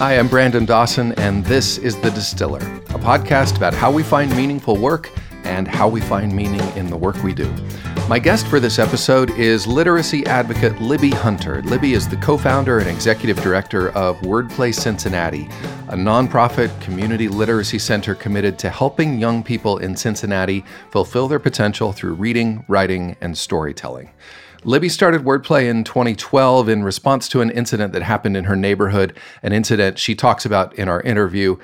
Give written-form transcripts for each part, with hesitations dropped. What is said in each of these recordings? Hi, I'm Brandon Dawson, and this is The Distiller, a podcast about how we find meaningful work and how we find meaning in the work we do. My guest for this episode is literacy advocate Libby Hunter. Libby is the co-founder and executive director of Wordplay Cincinnati, a nonprofit community literacy center committed to helping young people in Cincinnati fulfill their potential through reading, writing, and storytelling. Libby started Wordplay in 2012 in response to an incident that happened in her neighborhood, an incident she talks about in our interview.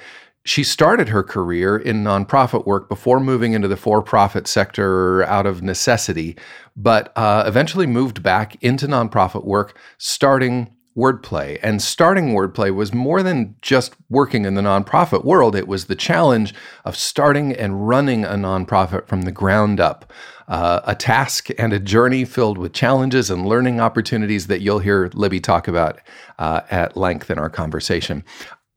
She started her career in nonprofit work before moving into the for-profit sector out of necessity, but eventually moved back into nonprofit work, starting Wordplay. And starting Wordplay was more than just working in the nonprofit world. It was the challenge of starting and running a nonprofit from the ground up. A task and a journey filled with challenges and learning opportunities that you'll hear Libby talk about at length in our conversation.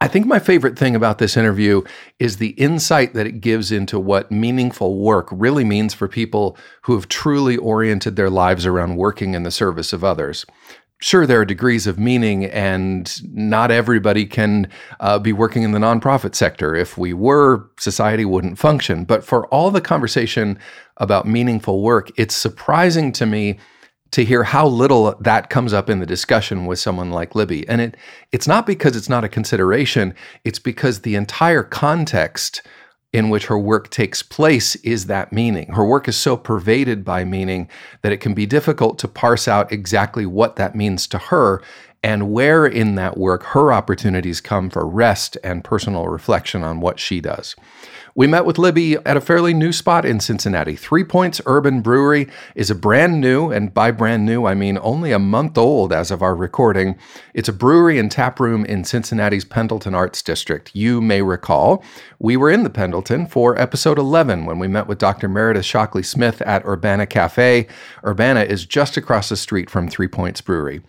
I think my favorite thing about this interview is the insight that it gives into what meaningful work really means for people who have truly oriented their lives around working in the service of others. Sure, there are degrees of meaning, and not everybody can be working in the nonprofit sector. If we were, society wouldn't function. But for all the conversation about meaningful work, it's surprising to me to hear how little that comes up in the discussion with someone like Libby. And it's not because it's not a consideration, it's because the entire context in which her work takes place is that meaning. Her work is so pervaded by meaning that it can be difficult to parse out exactly what that means to her and where in that work her opportunities come for rest and personal reflection on what she does. We met with Libby at a fairly new spot in Cincinnati. 3 Points Urban Brewery is a brand new, and by brand new, I mean only a month old as of our recording. It's a brewery and tap room in Cincinnati's Pendleton Arts District. You may recall we were in the Pendleton for episode 11 when we met with Dr. Meredith Shockley-Smith at Urbana Cafe. Urbana is just across the street from 3 Points Brewery.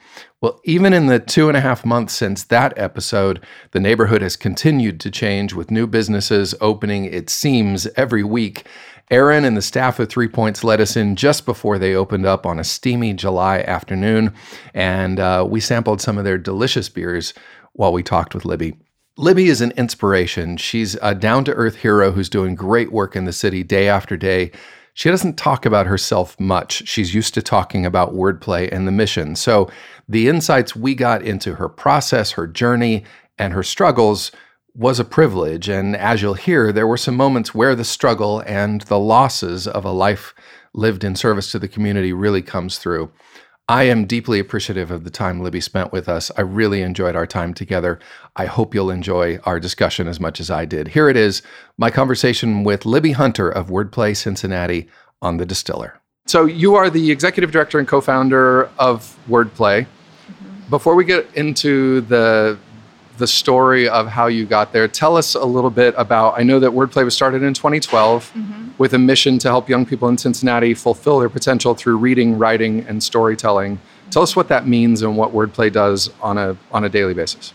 Well, even in the 2.5 months since that episode, the neighborhood has continued to change with new businesses opening, it seems, every week. Aaron and the staff of 3 Points let us in just before they opened up on a steamy July afternoon, and we sampled some of their delicious beers while we talked with Libby. Libby is an inspiration. She's a down-to-earth hero who's doing great work in the city day after day. She doesn't talk about herself much. She's used to talking about Wordplay and the mission. So the insights we got into her process, her journey, and her struggles was a privilege. And as you'll hear, there were some moments where the struggle and the losses of a life lived in service to the community really comes through. I am deeply appreciative of the time Libby spent with us. I really enjoyed our time together. I hope you'll enjoy our discussion as much as I did. Here it is, my conversation with Libby Hunter of Wordplay Cincinnati on The Distiller. So you are the executive director and co-founder of Wordplay. Mm-hmm. Before we get into the story of how you got there, tell us a little bit about, I know that Wordplay was started in 2012 with a mission to help young people in Cincinnati fulfill their potential through reading, writing, and storytelling. Tell us what that means and what Wordplay does on a daily basis.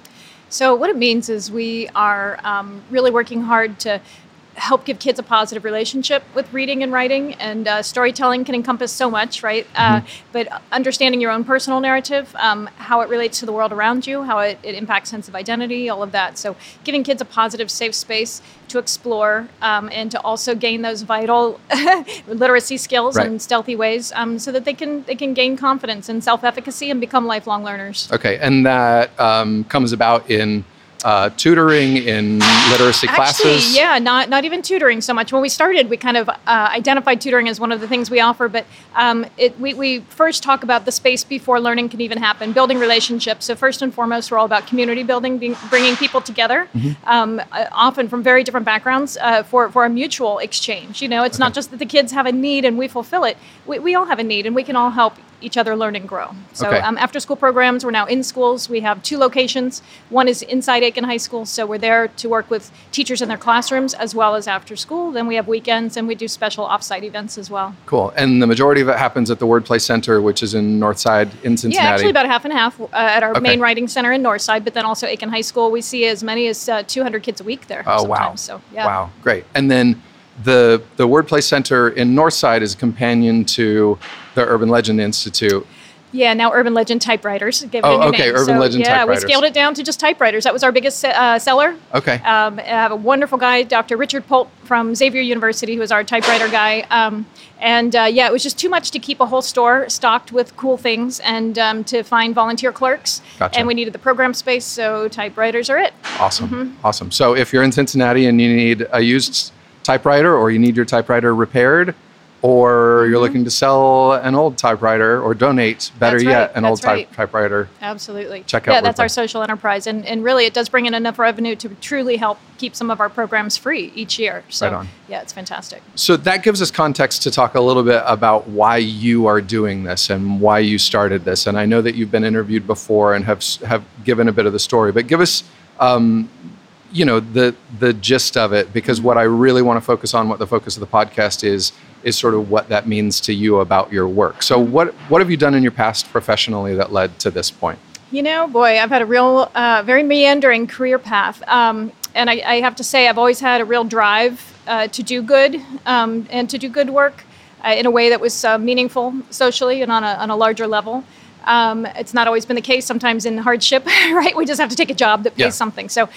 So what it means is we are really working hard to help give kids a positive relationship with reading and writing, and storytelling can encompass so much, right? But understanding your own personal narrative, how it relates to the world around you, how it impacts sense of identity, all of that. So giving kids a positive, safe space to explore and to also gain those vital literacy skills in stealthy ways so that they can gain confidence and self-efficacy and become lifelong learners. Okay, and that comes about in tutoring, in literacy classes? Actually, yeah, not even tutoring so much. When we started, we kind of identified tutoring as one of the things we offer, but we first talk about the space before learning can even happen, building relationships. So first and foremost, we're all about community building, bringing people together, often from very different backgrounds, for a mutual exchange. You know, it's not just that the kids have a need and we fulfill it. We all have a need, and we can all help each other learn and grow. So after school programs, we're now in schools. We have 2 locations. One is inside Aiken High School, so we're there to work with teachers in their classrooms as well as after school. Then we have weekends, and we do special offsite events as well. Cool. And the majority of it happens at the Wordplay Center, which is in Northside in Cincinnati. Yeah, actually about half and half at our main writing center in Northside, but then also Aiken High School. We see as many as 200 kids a week there. Oh, sometimes. Wow. So, yeah. Wow, great. And then the Wordplay Center in Northside is a companion to the Urban Legend Institute. Yeah, now Urban Legend Typewriters. Gave it a new name. Urban Legend Typewriters. Yeah, we scaled it down to just typewriters. That was our biggest seller. Okay. I have a wonderful guy, Dr. Richard Polt from Xavier University, who is our typewriter guy. It was just too much to keep a whole store stocked with cool things and to find volunteer clerks. Gotcha. And we needed the program space, so typewriters are it. Awesome. Mm-hmm. Awesome. So if you're in Cincinnati and you need a used typewriter or you need your typewriter repaired, or you're looking to sell an old typewriter or donate, better yet, an old typewriter. Absolutely. Check out Wordplay. That's our social enterprise. And really, it does bring in enough revenue to truly help keep some of our programs free each year. So, right on. Yeah, it's fantastic. So that gives us context to talk a little bit about why you are doing this and why you started this. And I know that you've been interviewed before and have given a bit of the story. But give us... the gist of it, because what I really want to focus on, what the focus of the podcast is sort of what that means to you about your work. So what have you done in your past professionally that led to this point? I've had a real, very meandering career path. And I have to say, I've always had a real drive to do good and to do good work in a way that was meaningful socially and on a larger level. It's not always been the case. Sometimes in hardship, right? We just have to take a job that pays something. So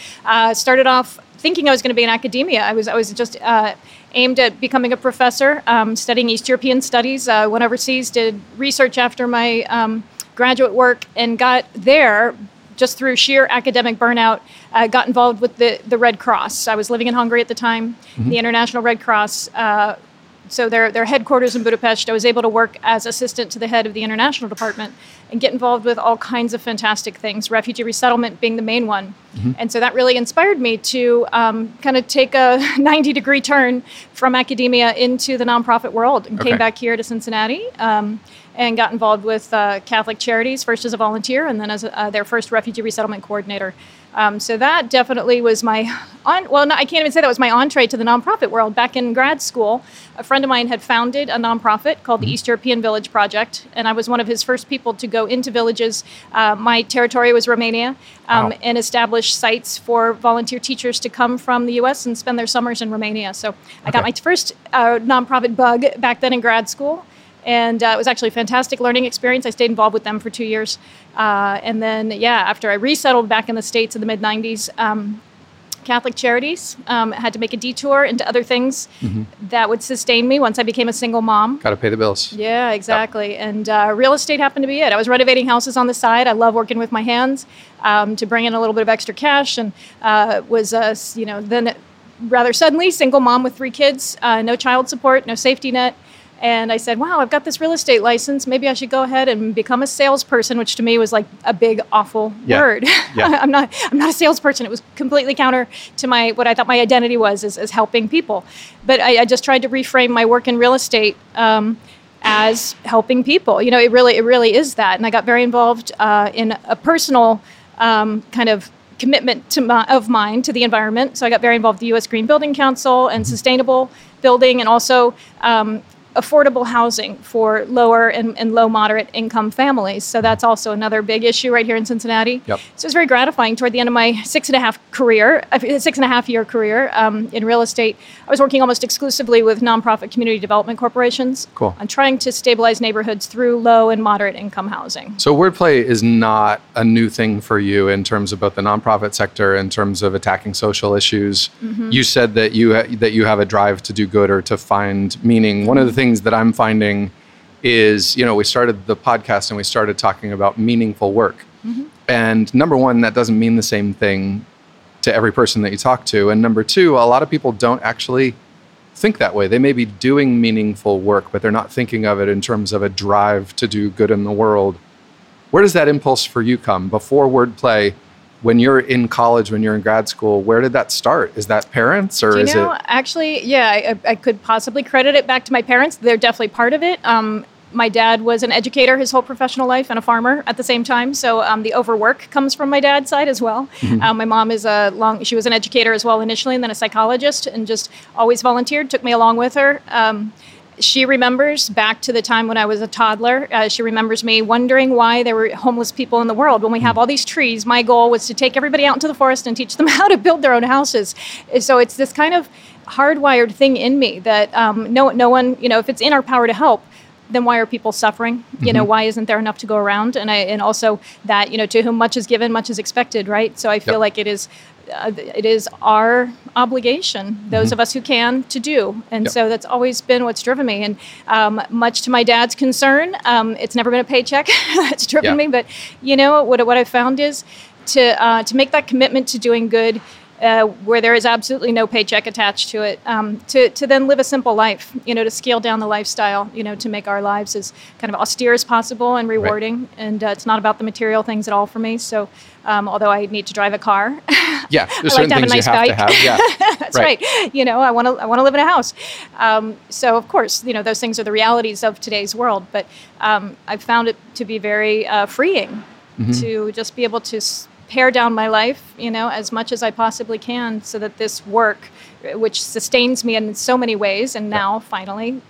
started off thinking I was going to be in academia. I was just aimed at becoming a professor, studying East European studies. Went overseas, did research after my graduate work, and got there just through sheer academic burnout. Got involved with the Red Cross. I was living in Hungary at the time, the International Red Cross. So their headquarters in Budapest, I was able to work as assistant to the head of the international department and get involved with all kinds of fantastic things, refugee resettlement being the main one. Mm-hmm. And so that really inspired me to kind of take a 90-degree turn from academia into the nonprofit world and came back here to Cincinnati and got involved with Catholic Charities, first as a volunteer and then as their first refugee resettlement coordinator. So that definitely was I can't even say that was my entree to the nonprofit world. Back in grad school, a friend of mine had founded a nonprofit called the East European Village Project, and I was one of his first people to go into villages. My territory was Romania, and establish sites for volunteer teachers to come from the U.S. and spend their summers in Romania. So I got my first nonprofit bug back then in grad school. And it was actually a fantastic learning experience. I stayed involved with them for 2 years. And then, after I resettled back in the States in the mid-'90s, Catholic Charities had to make a detour into other things that would sustain me once I became a single mom. Got to pay the bills. Yeah, exactly. Yep. And real estate happened to be it. I was renovating houses on the side. I love working with my hands to bring in a little bit of extra cash. And then rather suddenly, single mom with 3 kids, no child support, no safety net. And I said, wow, I've got this real estate license. Maybe I should go ahead and become a salesperson, which to me was like a big, awful word. Yeah. I'm not a salesperson. It was completely counter to what I thought my identity was, as helping people. But I just tried to reframe my work in real estate as helping people. It really is that. And I got very involved in a personal kind of commitment of mine to the environment. So I got very involved with the U.S. Green Building Council and sustainable building, and also affordable housing for lower and low moderate income families. So that's also another big issue right here in Cincinnati. Yep. So it's very gratifying. Toward the end of my 6.5-year career in real estate, I was working almost exclusively with nonprofit community development corporations. Cool. On trying to stabilize neighborhoods through low and moderate income housing. So Wordplay is not a new thing for you in terms of both the nonprofit sector, in terms of attacking social issues. Mm-hmm. You said that you have a drive to do good or to find meaning. One of the things that I'm finding is, we started the podcast and we started talking about meaningful work. Mm-hmm. And number one, that doesn't mean the same thing to every person that you talk to. And number two, a lot of people don't actually think that way. They may be doing meaningful work, but they're not thinking of it in terms of a drive to do good in the world. Where does that impulse for you come? Before Wordplay, when you're in college, when you're in grad school, where did that start? Is that parents or is it? Actually, I could possibly credit it back to my parents. They're definitely part of it. My dad was an educator his whole professional life and a farmer at the same time. So the overwork comes from my dad's side as well. Mm-hmm. My mom she was an educator as well initially, and then a psychologist, and just always volunteered, took me along with her. She remembers back to the time when I was a toddler. She remembers me wondering why there were homeless people in the world when we have all these trees. My goal was to take everybody out into the forest and teach them how to build their own houses. So it's this kind of hardwired thing in me that no one, if it's in our power to help, then why are people suffering? Mm-hmm. You know, why isn't there enough to go around? And also that, you know, to whom much is given, much is expected, right? So I feel like it is our obligation, those of us who can, to do. And so that's always been what's driven me. And much to my dad's concern, it's never been a paycheck that's driven me. But, you know, what I've found is to make that commitment to doing good where there is absolutely no paycheck attached to it, to then live a simple life, you know, to scale down the lifestyle, you know, to make our lives as kind of austere as possible and rewarding. Right. And it's not about the material things at all for me. So although I need to drive a car, there's I like to have a nice bike. That's right. You know, I want to live in a house. So of course, you know, those things are the realities of today's world. But I've found it to be very freeing to just be able to pare down my life, you know, as much as I possibly can so that this work, which sustains me in so many ways, and now finally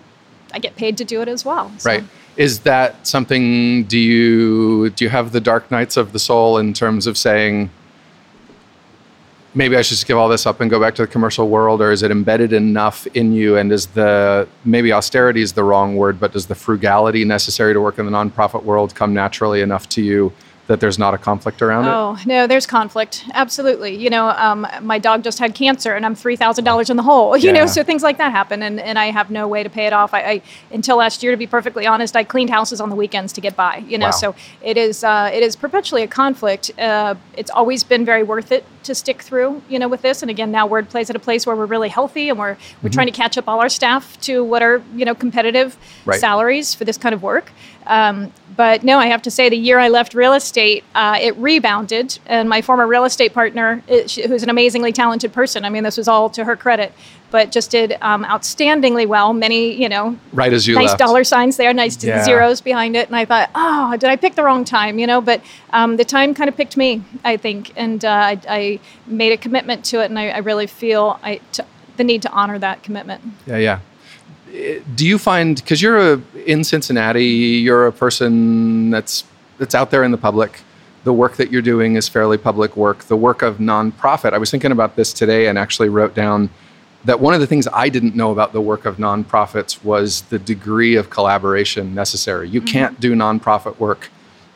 I get paid to do it as well. So. Right. Is that something, do you have the dark nights of the soul in terms of saying, maybe I should just give all this up and go back to the commercial world, or is it embedded enough in you? And is maybe austerity is the wrong word, but does the frugality necessary to work in the nonprofit world come naturally enough to you that there's not a conflict around it? Oh, no, there's conflict. Absolutely. You know, my dog just had cancer and I'm $3,000 in the hole, you know, so things like that happen. And I have no way to pay it off. I until last year, to be perfectly honest, I cleaned houses on the weekends to get by, you know, so it is perpetually a conflict. It's always been very worth it to stick through, you know, with this. And again, now Wordplay's at a place where we're really healthy and we're trying to catch up all our staff to what are, you know, competitive salaries for this kind of work. But no, I have to say the year I left real estate, it rebounded. And my former real estate partner, who's an amazingly talented person, I mean, this was all to her credit, but just did outstandingly well. Many, you know, right as you nice left. Dollar signs there, nice zeros behind it. And I thought, oh, did I pick the wrong time? You know, but the time kind of picked me, I think. And I made a commitment to it. And I really feel the need to honor that commitment. Yeah. Do you find, because in Cincinnati, you're a person that's out there in the public. The work that you're doing is fairly public work. The work of nonprofit, I was thinking about this today and actually wrote down that one of the things I didn't know about the work of nonprofits was the degree of collaboration necessary. You can't do nonprofit work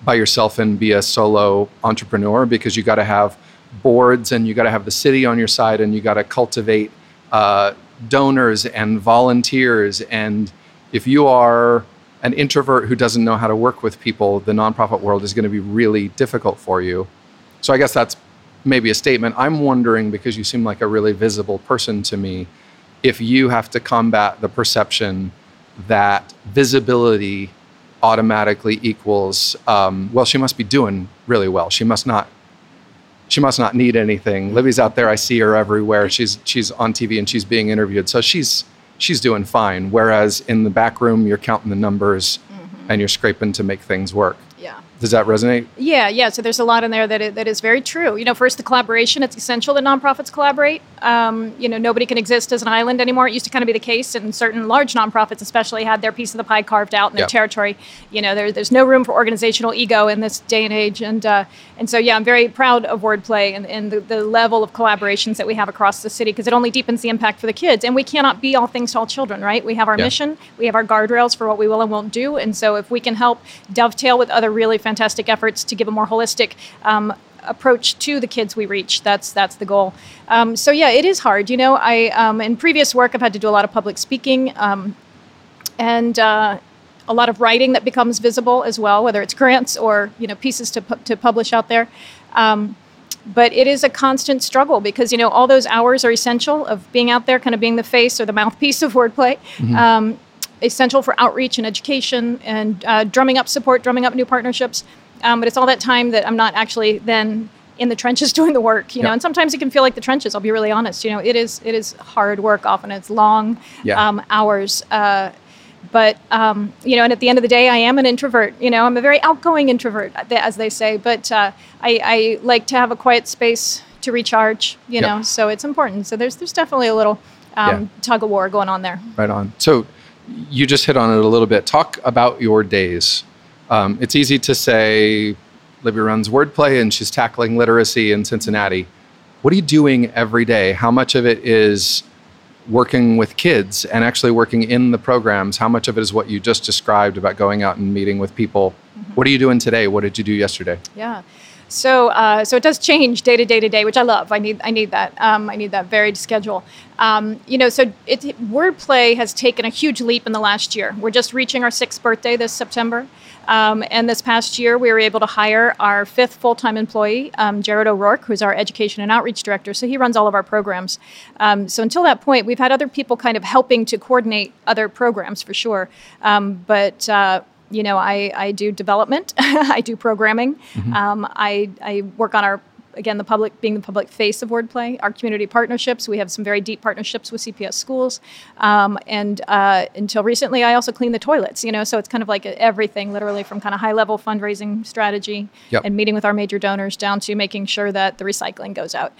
by yourself and be a solo entrepreneur, because you got to have boards and you got to have the city on your side and you got to cultivate donors and volunteers. And if you are an introvert who doesn't know how to work with people, the nonprofit world is going to be really difficult for you. So I guess that's maybe a statement. I'm wondering, because you seem like a really visible person to me, if you have to combat the perception that visibility automatically equals, well, she must be doing really well. She must not need anything. Libby's out there. I see her everywhere. She's on TV and she's being interviewed. So she's doing fine. Whereas in the back room, you're counting the numbers and you're scraping to make things work. Yeah. Does that resonate? Yeah. So there's a lot in there that is very true. You know, first, the collaboration. It's essential that nonprofits collaborate. You know, nobody can exist as an island anymore. It used to kind of be the case, and certain large nonprofits especially had their piece of the pie carved out in their territory. You know, there's no room for organizational ego in this day and age. And so, I'm very proud of Wordplay and the level of collaborations that we have across the city, because it only deepens the impact for the kids. And we cannot be all things to all children, right? We have our mission. We have our guardrails for what we will and won't do. And so if we can help dovetail with other really fantastic efforts to give a more holistic approach to the kids we reach. That's the goal. So it is hard. You know, I in previous work, I've had to do a lot of public speaking and a lot of writing that becomes visible as well, whether it's grants or, you know, pieces to publish out there. But it is a constant struggle because, you know, all those hours are essential of being out there, kind of being the face or the mouthpiece of Wordplay. Essential for outreach and education and drumming up support, drumming up new partnerships. But it's all that time that I'm not actually then in the trenches doing the work, you know, and sometimes it can feel like the trenches. I'll be really honest. You know, it is hard work. Often it's long hours. But you know, and at the end of the day, I am an introvert. You know, I'm a very outgoing introvert, as they say, but I like to have a quiet space to recharge, you know, so it's important. So there's definitely a little tug of war going on there. Right on. So you just hit on it a little bit. Talk about your days. It's easy to say Libby runs Wordplay and she's tackling literacy in Cincinnati. What are you doing every day? How much of it is working with kids and actually working in the programs, how much of it is what you just described about going out and meeting with people? Mm-hmm. What are you doing today? What did you do yesterday? Yeah. So it does change day to day to day, which I love. I need that. I need that varied schedule. Wordplay has taken a huge leap in the last year. We're just reaching our 6th birthday this September. And this past year, we were able to hire our 5th full-time employee, Jared O'Rourke, who's our education and outreach director. So he runs all of our programs. So until that point, we've had other people kind of helping to coordinate other programs for sure. I do development, I do programming, mm-hmm. I work on the public face of Wordplay, our community partnerships. We have some very deep partnerships with CPS schools. And until recently, I also cleaned the toilets, so it's kind of like everything, literally from kind of high level fundraising strategy yep. and meeting with our major donors down to making sure that the recycling goes out.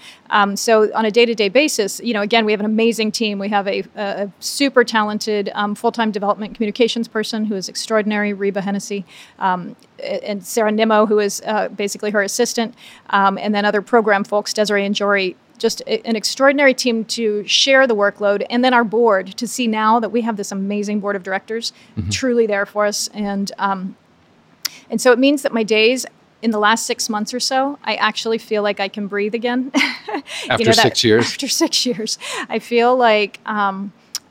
So on a day-to-day basis, again, we have an amazing team. We have a super talented full-time development communications person who is extraordinary, Reba Hennessy, and Sarah Nimmo, who is basically her assistant, and then other program folks, Desiree and Jory, just an extraordinary team to share the workload, and then our board to see now that we have this amazing board of directors mm-hmm. truly there for us. And so it means that my days in the last 6 months or so, I actually feel like I can breathe again. After 6 years. I feel like...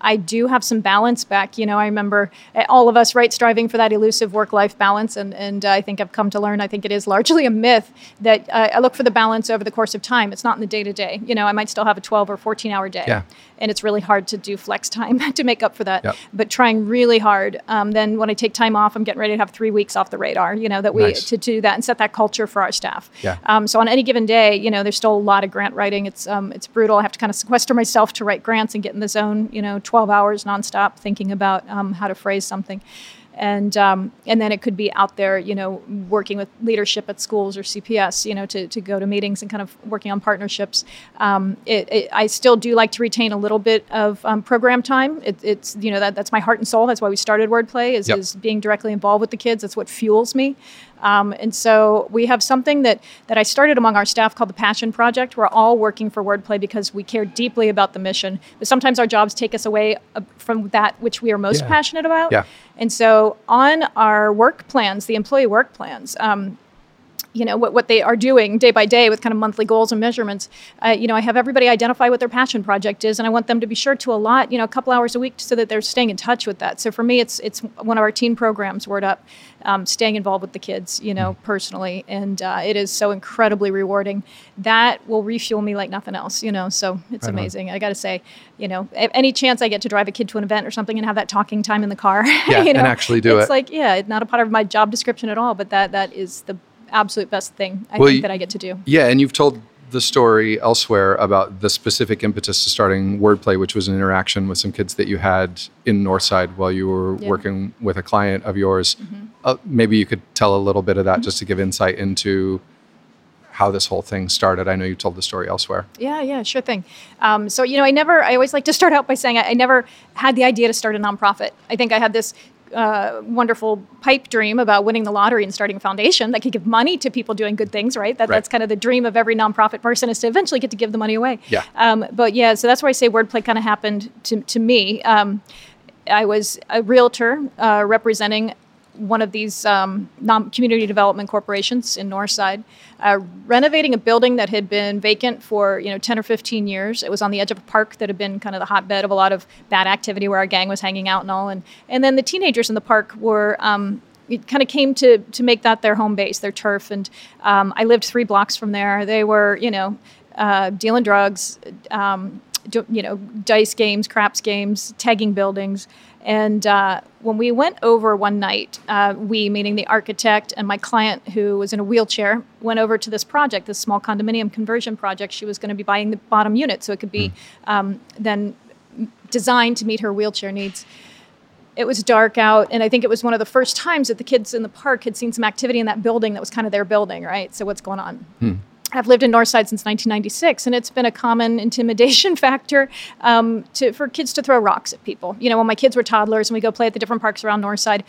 I do have some balance back. I remember all of us, right, striving for that elusive work-life balance. And I think I've come to learn, I think it is largely a myth that I look for the balance over the course of time. It's not in the day-to-day. I might still have a 12 or 14-hour day. Yeah. And it's really hard to do flex time to make up for that. Yep. But trying really hard. Then when I take time off, I'm getting ready to have 3 weeks off the radar, to do that and set that culture for our staff. Yeah. So on any given day, there's still a lot of grant writing. It's brutal. I have to kind of sequester myself to write grants and get in the zone, 12 hours nonstop thinking about how to phrase something. And then it could be out there, working with leadership at schools or CPS, to go to meetings and kind of working on partnerships. I still do like to retain a little bit of program time. That's my heart and soul. That's why we started Wordplay is being directly involved with the kids. That's what fuels me. And so we have something that I started among our staff called the Passion Project. We're all working for Wordplay because we care deeply about the mission. But sometimes our jobs take us away from that which we are most passionate about. Yeah. And so on our work plans, the employee work plans, what they are doing day by day with kind of monthly goals and measurements. I have everybody identify what their passion project is, and I want them to be sure to allot, a couple hours a week so that they're staying in touch with that. So for me, it's one of our teen programs, Word Up, staying involved with the kids, personally. And it is so incredibly rewarding. That will refuel me like nothing else, so it's right amazing. On. I got to say, any chance I get to drive a kid to an event or something and have that talking time in the car, and actually do it's it. It's like, it's not a part of my job description at all, but that is the absolute best thing I think that I get to do. Yeah, and you've told the story elsewhere about the specific impetus to starting Wordplay, which was an interaction with some kids that you had in Northside while you were working with a client of yours. Mm-hmm. Maybe you could tell a little bit of that mm-hmm. just to give insight into how this whole thing started. I know you told the story elsewhere. Yeah, sure thing. I always like to start out by saying I never had the idea to start a nonprofit. I think I had this wonderful pipe dream about winning the lottery and starting a foundation that could give money to people doing good things, right? That's kind of the dream of every nonprofit person is to eventually get to give the money away. Yeah. So that's where I say Wordplay kind of happened to me. I was a realtor representing one of these community development corporations in Northside, renovating a building that had been vacant for 10 or 15 years. It was on the edge of a park that had been kind of the hotbed of a lot of bad activity where our gang was hanging out and all. And then the teenagers in the park were... it kind of came to make that their home base, their turf. And I lived 3 blocks from there. They were, dealing drugs, dice games, craps games, tagging buildings. And when we went over one night, we, meaning the architect and my client who was in a wheelchair, went over to this project, this small condominium conversion project. She was going to be buying the bottom unit so it could be then designed to meet her wheelchair needs. It was dark out, and I think it was one of the first times that the kids in the park had seen some activity in that building that was kind of their building, right? So what's going on? I've lived in Northside since 1996, and it's been a common intimidation factor for kids to throw rocks at people. When my kids were toddlers and we go play at the different parks around Northside,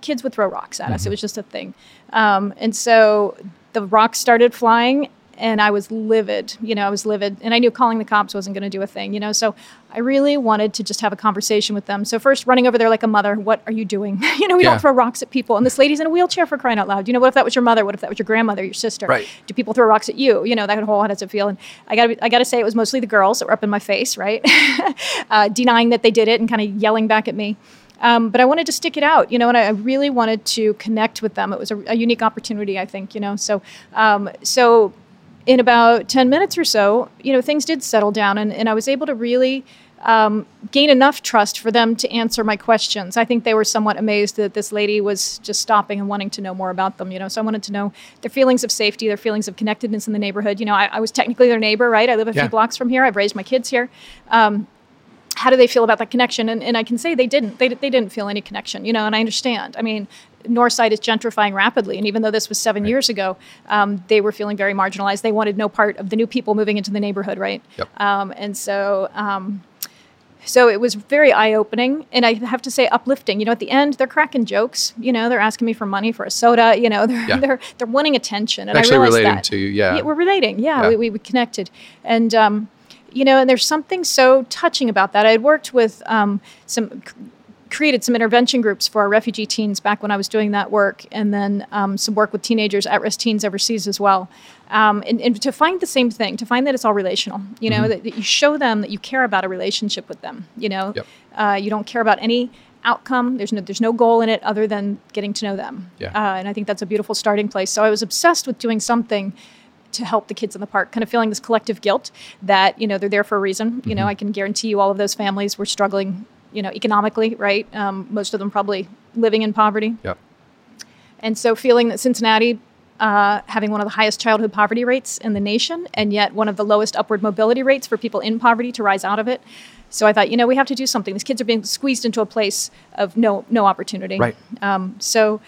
kids would throw rocks at us. It was just a thing. And so the rocks started flying, And I was livid, and I knew calling the cops wasn't going to do a thing, so I really wanted to just have a conversation with them. So first running over there like a mother, what are you doing? Don't throw rocks at people. And this lady's in a wheelchair, for crying out loud. What if that was your mother? What if that was your grandmother, your sister? Right. Do people throw rocks at you? That whole, how does it feel? And I gotta say it was mostly the girls that were up in my face, right? Denying that they did it and kind of yelling back at me. But I wanted to stick it out, and I really wanted to connect with them. It was a unique opportunity, I think, So in about 10 minutes or so, things did settle down, and I was able to really gain enough trust for them to answer my questions. I think they were somewhat amazed that this lady was just stopping and wanting to know more about them, So I wanted to know their feelings of safety, their feelings of connectedness in the neighborhood. I was technically their neighbor, right? I live a few blocks from here. I've raised my kids here. How do they feel about that connection? And I can say they didn't. They didn't feel any connection, and I understand. I mean, Northside is gentrifying rapidly, and even though this was 7 years ago, they were feeling very marginalized. They wanted no part of the new people moving into the neighborhood, right? Yep. So it was very eye-opening, and I have to say uplifting. At the end, they're cracking jokes. They're asking me for money for a soda. They're wanting attention, and actually I realized relating that. To you, yeah. We're relating, yeah. We connected, and. And there's something so touching about that. I had worked with created some intervention groups for our refugee teens back when I was doing that work, and then some work with teenagers, at-risk teens overseas as well. And to find the same thing, to find that it's all relational, that you show them that you care about a relationship with them, Yep. You don't care about any outcome. There's no goal in it other than getting to know them. Yeah. And I think that's a beautiful starting place. So I was obsessed with doing something to help the kids in the park, kind of feeling this collective guilt that, they're there for a reason. Mm-hmm. I can guarantee you all of those families were struggling, economically, right? Most of them probably living in poverty. Yep. And so feeling that Cincinnati, having one of the highest childhood poverty rates in the nation, and yet one of the lowest upward mobility rates for people in poverty to rise out of it. So I thought, we have to do something. These kids are being squeezed into a place of no opportunity. Right. So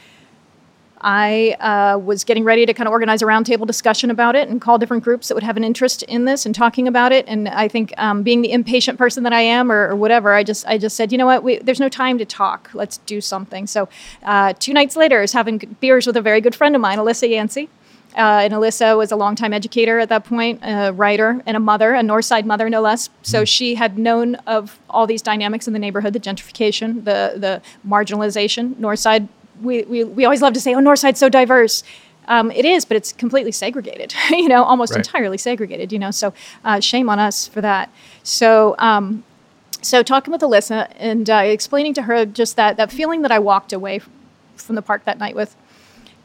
I was getting ready to kind of organize a roundtable discussion about it and call different groups that would have an interest in this and talking about it. And I think being the impatient person that I am or whatever, I just said, there's no time to talk. Let's do something. So 2 nights later, I was having beers with a very good friend of mine, Alyssa Yancey. And Alyssa was a longtime educator at that point, a writer and a mother, a Northside mother, no less. So she had known of all these dynamics in the neighborhood, the gentrification, the marginalization, Northside. We always love to say, Northside's so diverse. It is, but it's completely segregated, almost entirely segregated, So shame on us for that. So talking with Alyssa and explaining to her just that feeling that I walked away from the park that night with,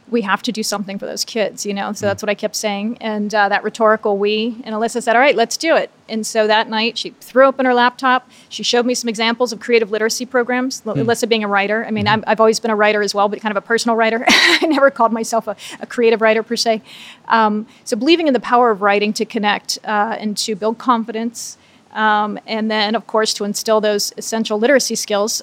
we have to do something for those kids, So that's what I kept saying. And that rhetorical we, and Alyssa said, all right, let's do it. And so that night she threw open her laptop. She showed me some examples of creative literacy programs, Alyssa being a writer. I mean, I've always been a writer as well, but kind of a personal writer. I never called myself a creative writer per se. So believing in the power of writing to connect and to build confidence. And then, of course, to instill those essential literacy skills.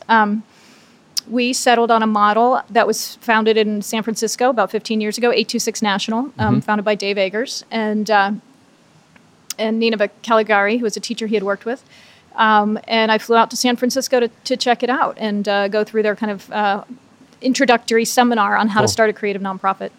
We settled on a model that was founded in San Francisco about 15 years ago, 826 National, founded by Dave Eggers and Nina Bacaligari, who was a teacher he had worked with. And I flew out to San Francisco to check it out and go through their kind of introductory seminar on how to start a creative nonprofit,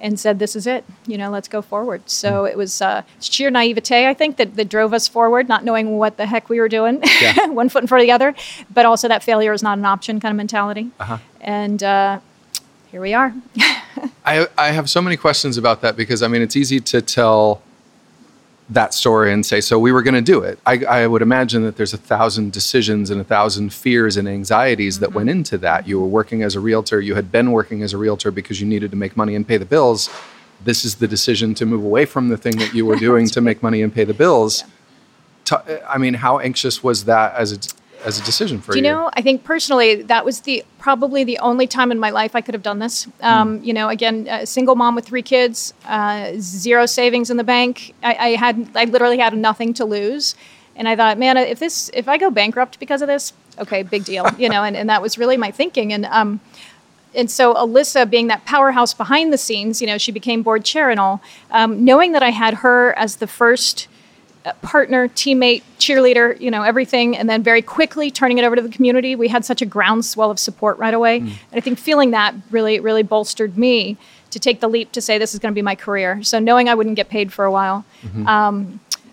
and said, this is it, let's go forward. So it was sheer naivete, I think, that drove us forward, not knowing what the heck we were doing, one foot in front of the other, but also that failure is not an option kind of mentality. Uh-huh. And here we are. I have so many questions about that because, it's easy to tell that story and say, so we were going to do it. I would imagine that there's 1,000 decisions and 1,000 fears and anxieties that went into that. You were working as a realtor. You had been working as a realtor because you needed to make money and pay the bills. This is the decision to move away from the thing that you were doing to make money and pay the bills. Yeah. How anxious was that as a decision for you? I think personally, that was probably the only time in my life I could have done this. Again, a single mom with 3 kids, zero savings in the bank. I literally had nothing to lose. And I thought, man, if I go bankrupt because of this, okay, big deal, and that was really my thinking. And so Alyssa, being that powerhouse behind the scenes, she became board chair and all, knowing that I had her as the first partner, teammate, cheerleader, everything. And then very quickly turning it over to the community. We had such a groundswell of support right away. And I think feeling that really, really bolstered me to take the leap to say this is going to be my career. So knowing I wouldn't get paid for a while,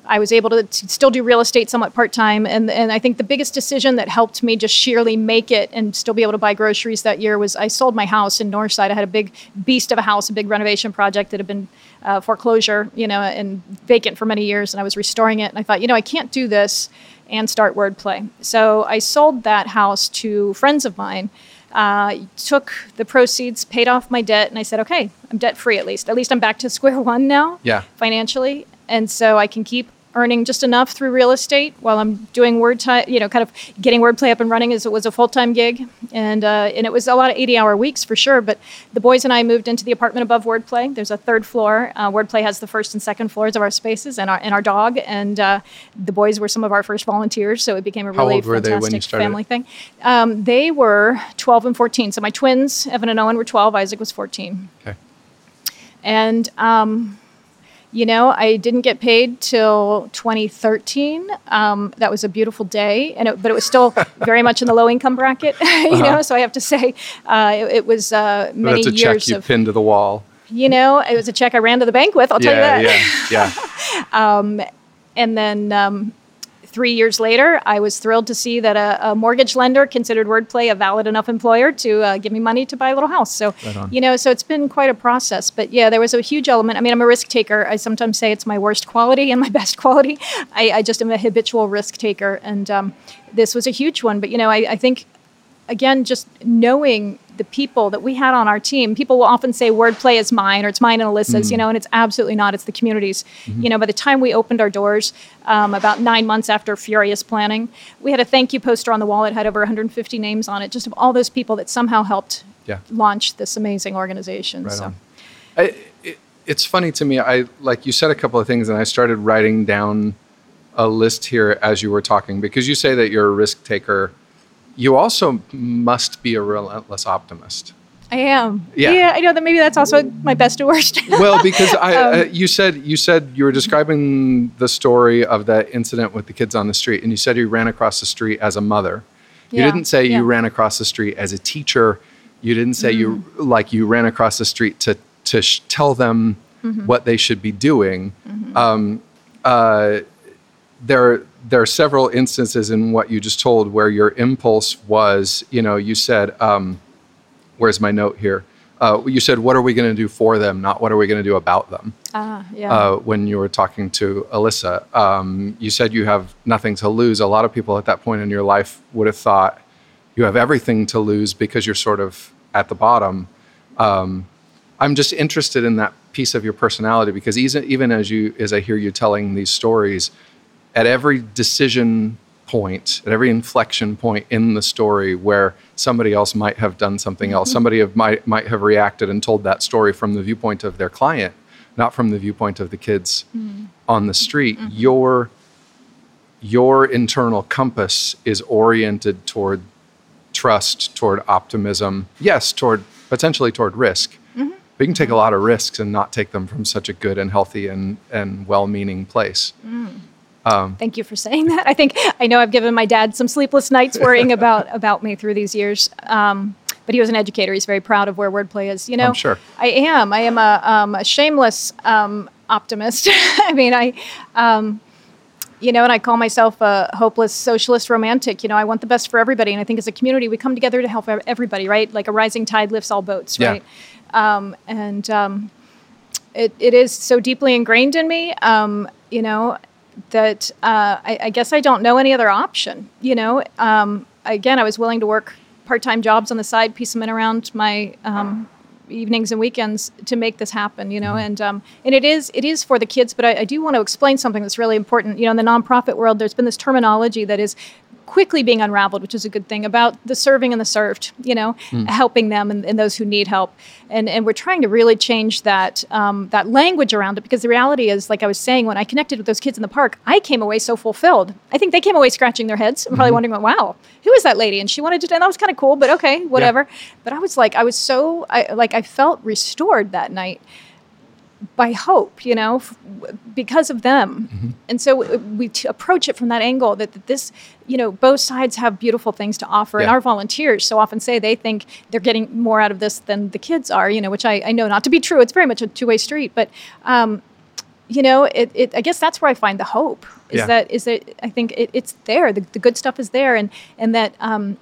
I was able to still do real estate somewhat part-time. And I think the biggest decision that helped me just sheerly make it and still be able to buy groceries that year was I sold my house in Northside. I had a big beast of a house, a big renovation project that had been foreclosure, and vacant for many years. And I was restoring it. And I thought, I can't do this and start Wordplay. So I sold that house to friends of mine. Took the proceeds, paid off my debt, and I said, okay, I'm debt-free at least. At least I'm back to square one now, financially. And so I can keep earning just enough through real estate while I'm doing Wordplay, kind of getting Wordplay up and running as it was a full-time gig. And it was a lot of 80-hour weeks for sure, but the boys and I moved into the apartment above Wordplay. There's a third floor. Wordplay has the first and second floors of our spaces and our dog. And the boys were some of our first volunteers, so it became a really fantastic family thing. They were 12 and 14. So my twins, Evan and Owen, were 12. Isaac was 14. Okay. And... I didn't get paid till 2013. That was a beautiful day, but it was still very much in the low income bracket, so I have to say it was many years of... That's a check you pinned to the wall. It was a check I ran to the bank with, I'll tell you that. Yeah. And then 3 years later, I was thrilled to see that a mortgage lender considered Wordplay a valid enough employer to give me money to buy a little house. So, so it's been quite a process. But yeah, there was a huge element. I mean, I'm a risk taker. I sometimes say it's my worst quality and my best quality. I just am a habitual risk taker. And this was a huge one. But, I think, again, just knowing the people that we had on our team, people will often say Wordplay is mine or it's mine and Alyssa's, and it's absolutely not. It's the community's. By the time we opened our doors, about 9 months after furious planning, we had a thank you poster on the wall. It had over 150 names on it, just of all those people that somehow helped launch this amazing organization. Right so. It's funny to me. Like you said a couple of things, and I started writing down a list here as you were talking, because you say that you're a risk taker. You also must be a relentless optimist. I am. Yeah, I know that. Maybe that's also my best and worst. Well, because you said you were describing the story of that incident with the kids on the street, and you said you ran across the street as a mother. You didn't say you ran across the street as a teacher. You didn't say you ran across the street to tell them what they should be doing. There are several instances in what you just told where your impulse was, you said, where's my note here? You said, what are we going to do for them, not what are we going to do about them? When you were talking to Alyssa, you said you have nothing to lose. A lot of people at that point in your life would have thought you have everything to lose because you're sort of at the bottom. I'm just interested in that piece of your personality, because even as I hear you telling these stories, at every decision point, at every inflection point in the story where somebody else might have done something else, somebody might have reacted and told that story from the viewpoint of their client, not from the viewpoint of the kids on the street, your internal compass is oriented toward trust, toward optimism, yes, potentially toward risk. But you can take a lot of risks and not take them from such a good and healthy and well-meaning place. Thank you for saying that. I know I've given my dad some sleepless nights worrying about me through these years. But he was an educator. He's very proud of where Wordplay is. I'm sure. I am a shameless optimist. I mean, and I call myself a hopeless socialist romantic. I want the best for everybody. And I think as a community, we come together to help everybody, right? Like a rising tide lifts all boats, right? It is so deeply ingrained in me, that I guess I don't know any other option. Again, I was willing to work part-time jobs on the side, piece them in around my evenings and weekends to make this happen, and it is for the kids, but I do want to explain something that's really important. In the nonprofit world, there's been this terminology that is quickly being unraveled, which is a good thing, about the serving and the served, helping them and those who need help. And we're trying to really change that language around it, because the reality is, like I was saying, when I connected with those kids in the park, I came away so fulfilled. I think they came away scratching their heads and probably wondering, wow, who is that lady? And she wanted to, and that was kind of cool, but okay, whatever. Yeah. But I was so, I felt restored that night. by hope, you know, because of them. Mm-hmm. And so we approach it from that angle that this, you know, both sides have beautiful things to offer. Yeah. And our volunteers so often say they think they're getting more out of this than the kids are, you know, which I know not to be true. It's very much a two-way street. But, you know, I guess that's where I find the hope is that I think it's there. The good stuff is there. And that,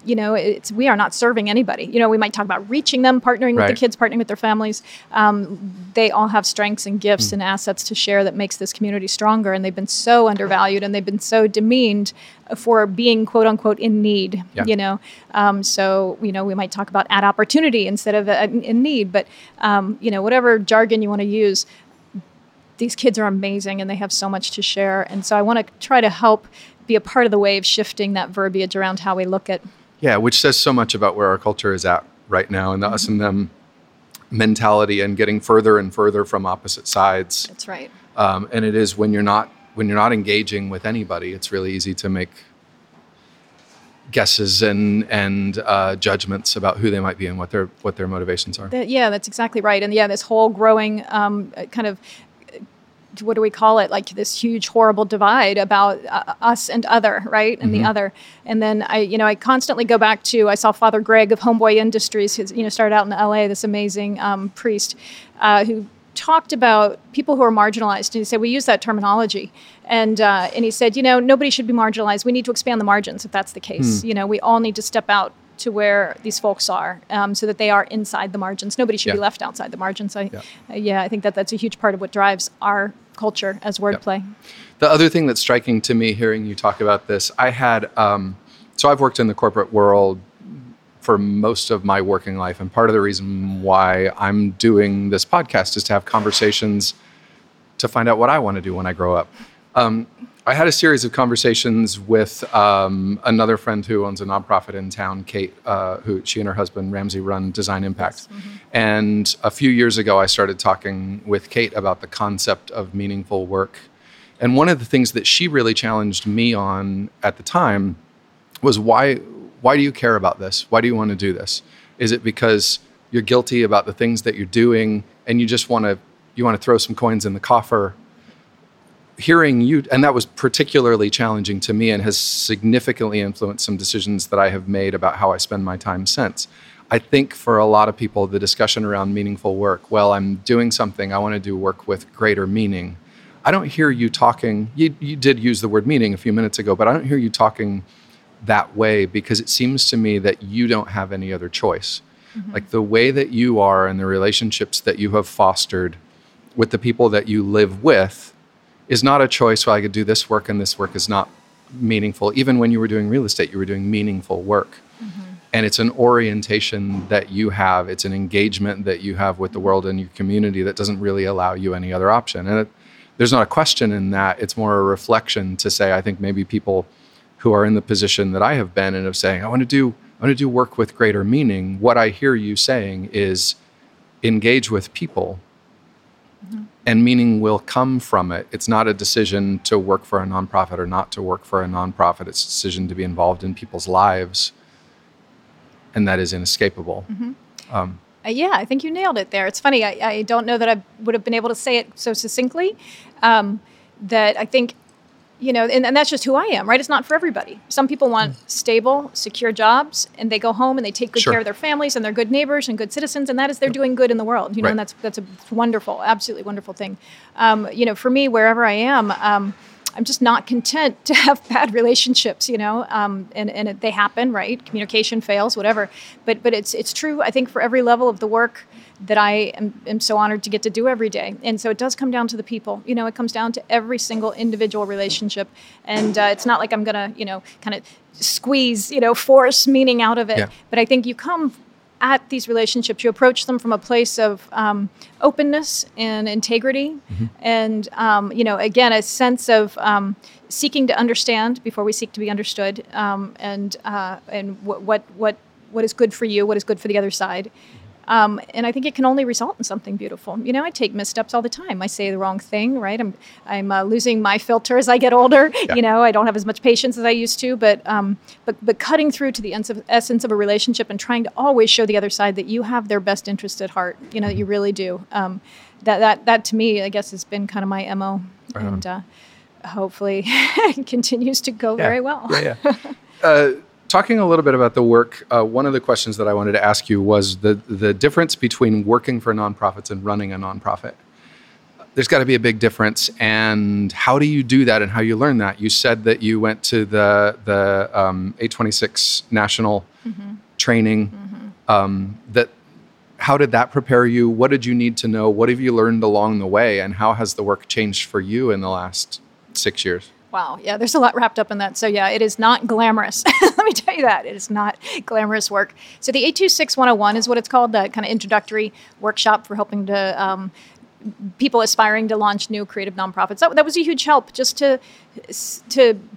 you know, we are not serving anybody. You know, we might talk about reaching them, partnering with the kids, partnering with their families. They all have strengths and gifts and assets to share that makes this community stronger. And they've been so undervalued and they've been so demeaned for being, quote unquote, in need, you know. So, you know, we might talk about at opportunity instead of in need. But, you know, whatever jargon you want to use, these kids are amazing and they have so much to share. And so I want to try to help be a part of the wave shifting that verbiage around how we look at. Yeah, which says so much about where our culture is at right now and the us and them mentality and getting further and further from opposite sides. That's right. And it is when you're not engaging with anybody, it's really easy to make guesses and judgments about who they might be and what their motivations are. That's exactly right. And yeah, this whole growing kind of, what do we call it? Like this huge, horrible divide about us and other, right? And the other. And then I constantly go back to, I saw Father Greg of Homeboy Industries, who, you know, started out in LA, this amazing priest who talked about people who are marginalized. And he said, we use that terminology. And he said, you know, nobody should be marginalized. We need to expand the margins if that's the case. You know, we all need to step out to where these folks are, so that they are inside the margins. Nobody should be left outside the margins. I think that's a huge part of what drives our culture as wordplay. The other thing that's striking to me hearing you talk about this, I had, so I've worked in the corporate world for most of my working life. And part of the reason why I'm doing this podcast is to have conversations to find out what I want to do when I grow up. I had a series of conversations with another friend who owns a nonprofit in town, Kate, who she and her husband, Ramsey, run Design Impact. And a few years ago, I started talking with Kate about the concept of meaningful work. And one of the things that she really challenged me on at the time was, why do you care about this? Why do you want to do this? Is it because you're guilty about the things that you're doing and you just want to throw some coins in the coffer? Hearing you, and that was particularly challenging to me and has significantly influenced some decisions that I have made about how I spend my time since. I think for a lot of people, the discussion around meaningful work, well, I'm doing something, I want to do work with greater meaning. I don't hear you talking, you did use the word meaning a few minutes ago, but I don't hear you talking that way because it seems to me that you don't have any other choice. Like the way that you are and the relationships that you have fostered with the people that you live with is not a choice where I could do this work and this work is not meaningful. Even when you were doing real estate, you were doing meaningful work. And it's an orientation that you have. It's an engagement that you have with the world and your community that doesn't really allow you any other option. And there's not a question in that. It's more a reflection to say, I think maybe people who are in the position that I have been in of saying, I want to do work with greater meaning. What I hear you saying is engage with people. And meaning will come from it. It's not a decision to work for a nonprofit or not to work for a nonprofit. It's a decision to be involved in people's lives. And that is inescapable. I think you nailed it there. It's funny. I don't know that I would have been able to say it so succinctly that I think, you know, and that's just who I am, right? It's not for everybody. Some people want stable, secure jobs, and they go home and they take good care of their families, and they're good neighbors and good citizens, and that is they're doing good in the world, you know, and that's a wonderful, absolutely wonderful thing. You know, for me, wherever I am, I'm just not content to have bad relationships, you know, and they happen, right? Communication fails, whatever. But it's true, I think, for every level of the work that I am so honored to get to do every day. And so it does come down to the people. You know, it comes down to every single individual relationship. And it's not like I'm going to, you know, kind of squeeze, you know, force meaning out of it. Yeah. But I think you come at these relationships, you approach them from a place of openness and integrity and, you know, again, a sense of seeking to understand before we seek to be understood and what is good for you, what is good for the other side. And I think it can only result in something beautiful. You know, I take missteps all the time. I say the wrong thing, right? I'm losing my filter as I get older. Yeah. You know, I don't have as much patience as I used to. But cutting through to the essence of a relationship and trying to always show the other side that you have their best interest at heart. You know, that you really do. That to me, I guess, has been kind of my MO, and hopefully it continues to go very well. Yeah, yeah. Talking a little bit about the work, one of the questions that I wanted to ask you was the difference between working for nonprofits and running a nonprofit. There's got to be a big difference. And how do you do that and how you learn that? You said that you went to the 826 National training. Mm-hmm. How did that prepare you? What did you need to know? What have you learned along the way? And how has the work changed for you in the last 6 years? Wow. Yeah, there's a lot wrapped up in that. So yeah, it is not glamorous. Let me tell you that. It is not glamorous work. So the 826 101 is what it's called, that kind of introductory workshop for helping to people aspiring to launch new creative nonprofits. That was a huge help just to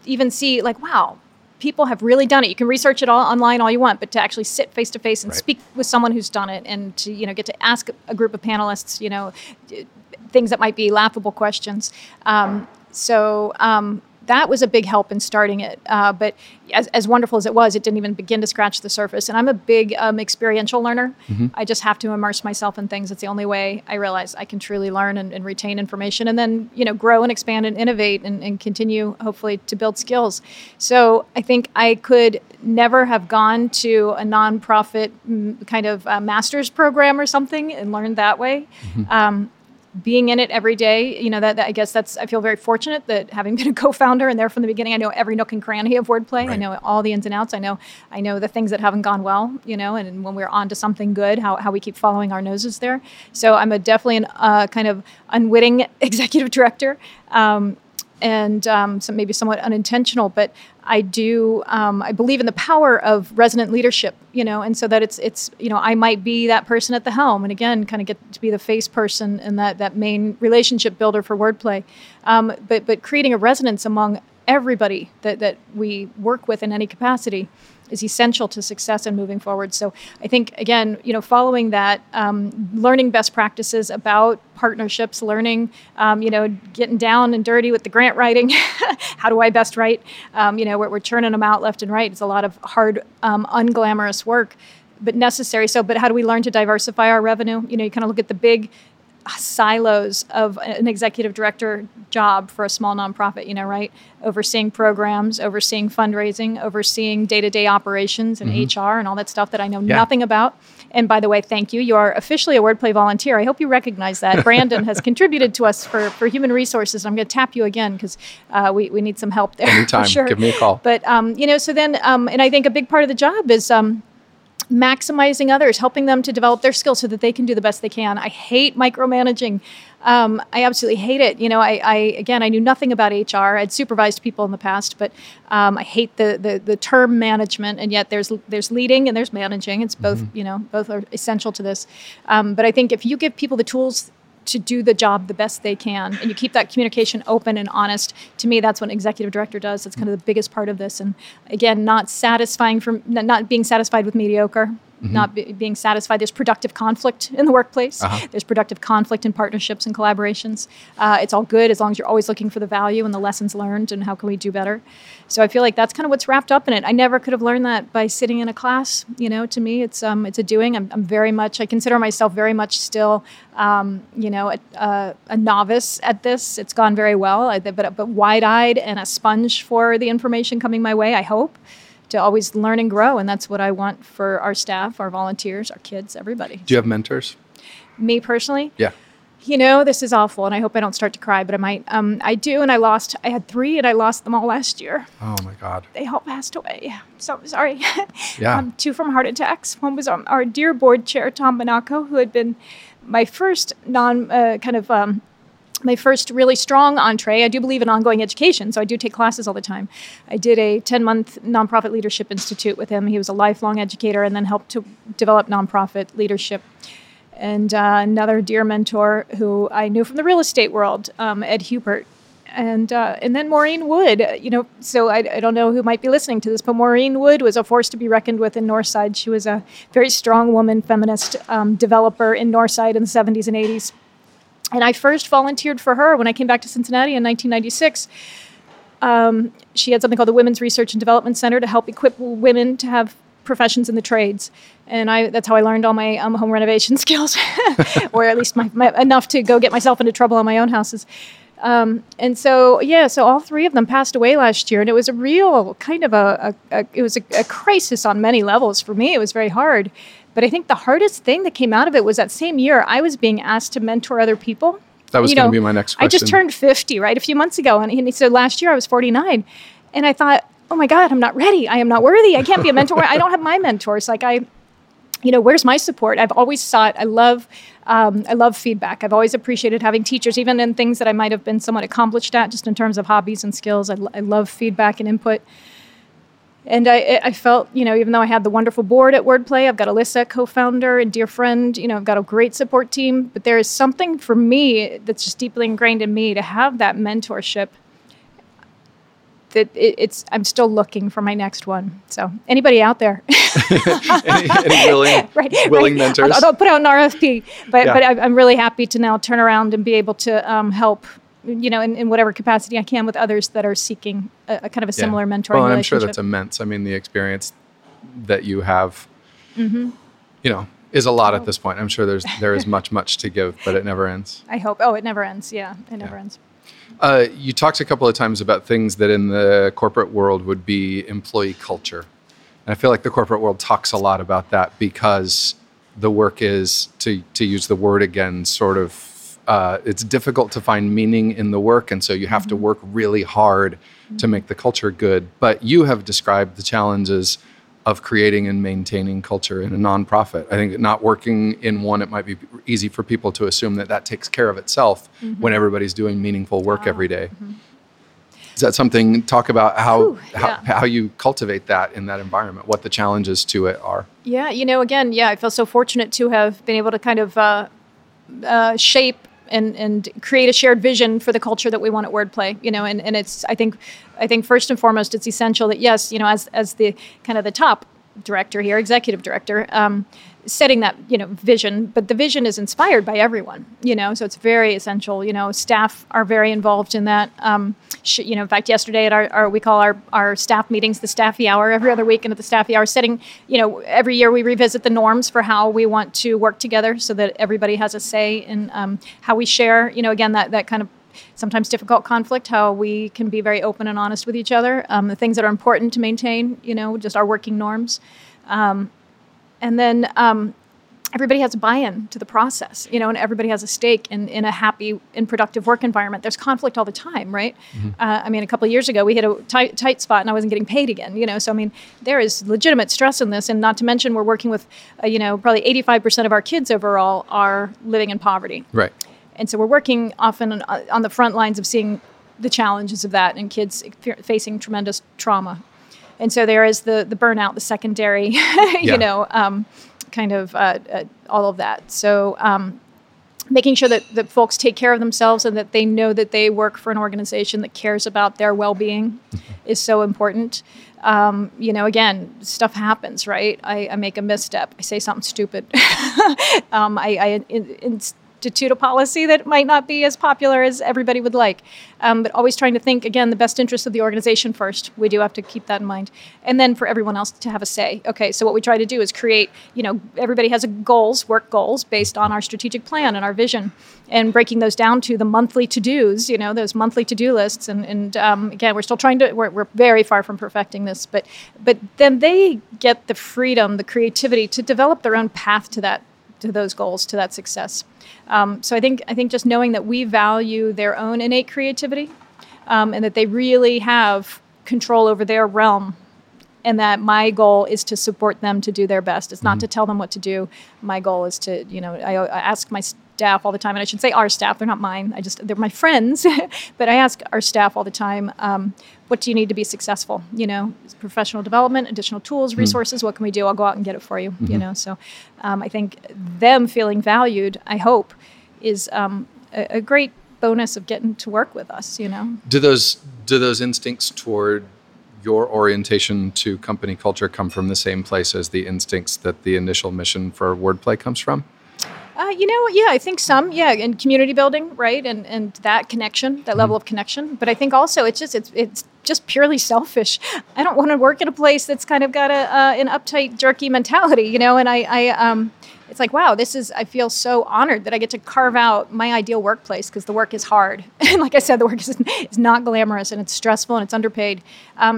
even see like, wow, people have really done it. You can research it all online all you want, but to actually sit face to face and speak with someone who's done it and to, you know, get to ask a group of panelists, you know, things that might be laughable questions. So that was a big help in starting it. But as wonderful as it was, it didn't even begin to scratch the surface. And I'm a big experiential learner. Mm-hmm. I just have to immerse myself in things. It's the only way I realize I can truly learn and retain information and then, you know, grow and expand and innovate and continue, hopefully, to build skills. So I think I could never have gone to a nonprofit kind of master's program or something and learned that way. Mm-hmm. Being in it every day, you know, that I guess that's, I feel very fortunate that having been a co-founder and there from the beginning, I know every nook and cranny of Wordplay. Right. I know all the ins and outs. I know the things that haven't gone well, you know, and when we're on to something good, how we keep following our noses there. So I'm definitely an kind of unwitting executive director. And so maybe somewhat unintentional, but I do, I believe in the power of resonant leadership, you know, and so that it's, you know, I might be that person at the helm and again, kind of get to be the face person and that main relationship builder for Wordplay. But creating a resonance among everybody that we work with in any capacity is essential to success and moving forward. So I think, again, you know, following that, learning best practices about partnerships, learning, you know, getting down and dirty with the grant writing. How do I best write? You know, we're churning them out left and right. It's a lot of hard, unglamorous work, but necessary. So, but how do we learn to diversify our revenue? You know, you kind of look at the big silos of an executive director job for a small nonprofit, you know, right? Overseeing programs, overseeing fundraising, overseeing day-to-day operations and HR and all that stuff that I know nothing about. And by the way, thank you. You are officially a Wordplay volunteer. I hope you recognize that. Brandon has contributed to us for human resources. I'm going to tap you again because we need some help there. Anytime, sure. Give me a call. But, you know, so then, and I think a big part of the job is, maximizing others, helping them to develop their skills so that they can do the best they can. I hate micromanaging. I absolutely hate it. You know, I knew nothing about HR. I'd supervised people in the past, but I hate the term management. And yet there's leading and there's managing. It's both, you know, both are essential to this. But I think if you give people the tools to do the job the best they can and you keep that communication open and honest, to me, that's what an executive director does. That's kind of the biggest part of this. And again, not being satisfied with mediocre, not being satisfied. There's productive conflict in the workplace. There's productive conflict in partnerships and collaborations. It's all good as long as you're always looking for the value and the lessons learned and how can we do better. So I feel like that's kind of what's wrapped up in it. I never could have learned that by sitting in a class. You know, to me, it's a doing. I'm very much, I consider myself very much still, you know, a novice at this. It's gone very well, but wide-eyed and a sponge for the information coming my way, I hope, to always learn and grow. And that's what I want for our staff, our volunteers, our kids, everybody. Do you have mentors? Me personally? Yeah. You know, this is awful, and I hope I don't start to cry, but I might. I do, and I had 3, and I lost them all last year. Oh, my God. They all passed away. So I'm sorry. Yeah. 2 from heart attacks. One was our dear board chair, Tom Bonaco, who had been my first my first really strong entree. I do believe in ongoing education, so I do take classes all the time. I did a 10-month nonprofit leadership institute with him. He was a lifelong educator and then helped to develop nonprofit leadership. And another dear mentor who I knew from the real estate world, Ed Hubert, And then Maureen Wood, so I don't know who might be listening to this, but Maureen Wood was a force to be reckoned with in Northside. She was a very strong woman, feminist developer in Northside in the 70s and 80s. And I first volunteered for her when I came back to Cincinnati in 1996. She had something called the Women's Research and Development Center to help equip women to have professions in the trades. And that's how I learned all my home renovation skills, or at least my enough to go get myself into trouble on my own houses. So all three of them passed away last year, and it was a real kind of a crisis on many levels for me. It was very hard. But I think the hardest thing that came out of it was that same year I was being asked to mentor other people. That was going to be my next question. I just turned 50, right, a few months ago. And so last year I was 49. And I thought, oh, my God, I'm not ready. I am not worthy. I can't be a mentor. I don't have my mentors. Like, where's my support? I've always sought. I love feedback. I've always appreciated having teachers, even in things that I might have been somewhat accomplished at, just in terms of hobbies and skills. I love feedback and input. And I felt, even though I had the wonderful board at Wordplay, I've got Alyssa, co-founder and dear friend, I've got a great support team. But there is something for me that's just deeply ingrained in me to have that mentorship. I'm still looking for my next one. So anybody out there, any willing mentors? I'll put out an RFP. But I'm really happy to now turn around and be able to help, in whatever capacity I can with others that are seeking a kind of a similar mentoring relationship. Well, I'm sure that's immense. I mean, the experience that you have, is a lot at this point. I'm sure there is much to give, but it never ends. I hope. Oh, it never ends. Yeah, it never ends. You talked a couple of times about things that in the corporate world would be employee culture. And I feel like the corporate world talks a lot about that because the work is, to use the word again, sort of, it's difficult to find meaning in the work. And so you have to work really hard to make the culture good. But you have described the challenges of creating and maintaining culture in a nonprofit. I think that not working in one, it might be easy for people to assume that takes care of itself when everybody's doing meaningful work every day. Mm-hmm. Is that something? Talk about how you cultivate that in that environment, what the challenges to it are. Yeah, I feel so fortunate to have been able to kind of shape and create a shared vision for the culture that we want at Wordplay, and it's, I think first and foremost, it's essential that, yes, as the kind of the top director here, executive director, setting that, vision, but the vision is inspired by everyone, so it's very essential, staff are very involved in that. In fact, yesterday at our we call our staff meetings the staffy hour, every other week, and at the staffy hour setting, every year we revisit the norms for how we want to work together so that everybody has a say in how we share, again, that kind of sometimes difficult conflict, how we can be very open and honest with each other, the things that are important to maintain, just our working norms. And then everybody has a buy-in to the process, and everybody has a stake in a happy and productive work environment. There's conflict all the time, right? Mm-hmm. A couple of years ago, we hit a tight spot and I wasn't getting paid again, So, there is legitimate stress in this. And not to mention, we're working with, probably 85% of our kids overall are living in poverty. Right. And so we're working often on the front lines of seeing the challenges of that and kids facing tremendous trauma. And so there is the burnout, the secondary, all of that. So making sure that folks take care of themselves and that they know that they work for an organization that cares about their well-being is so important. Again, stuff happens, right? I make a misstep. I say something stupid. Institute a policy that might not be as popular as everybody would like. But always trying to think, again, the best interest of the organization first. We do have to keep that in mind. And then for everyone else to have a say. Okay, so what we try to do is create, everybody has work goals based on our strategic plan and our vision. And breaking those down to the monthly to-dos, those monthly to-do lists. And again, we're still trying to, we're very far from perfecting this. But then they get the freedom, the creativity to develop their own path to that, to those goals, to that success. So I think just knowing that we value their own innate creativity, and that they really have control over their realm, and that my goal is to support them to do their best. It's not to tell them what to do. My goal is to, I ask my staff all the time, and I should say our staff, they're not mine. They're my friends, but I ask our staff all the time, what do you need to be successful? Professional development, additional tools, resources, what can we do? I'll go out and get it for you, So I think them feeling valued, I hope, is a great bonus of getting to work with us, you know. Do those instincts toward your orientation to company culture come from the same place as the instincts that the initial mission for Wordplay comes from? Yeah, I think some, and community building, right, and that connection, that level of connection. But I think also it's just purely selfish. I don't want to work at a place that's kind of got an uptight, jerky mentality, you know. And I it's like, wow, I feel so honored that I get to carve out my ideal workplace, because the work is hard. And like I said, the work is not glamorous, and it's stressful, and it's underpaid.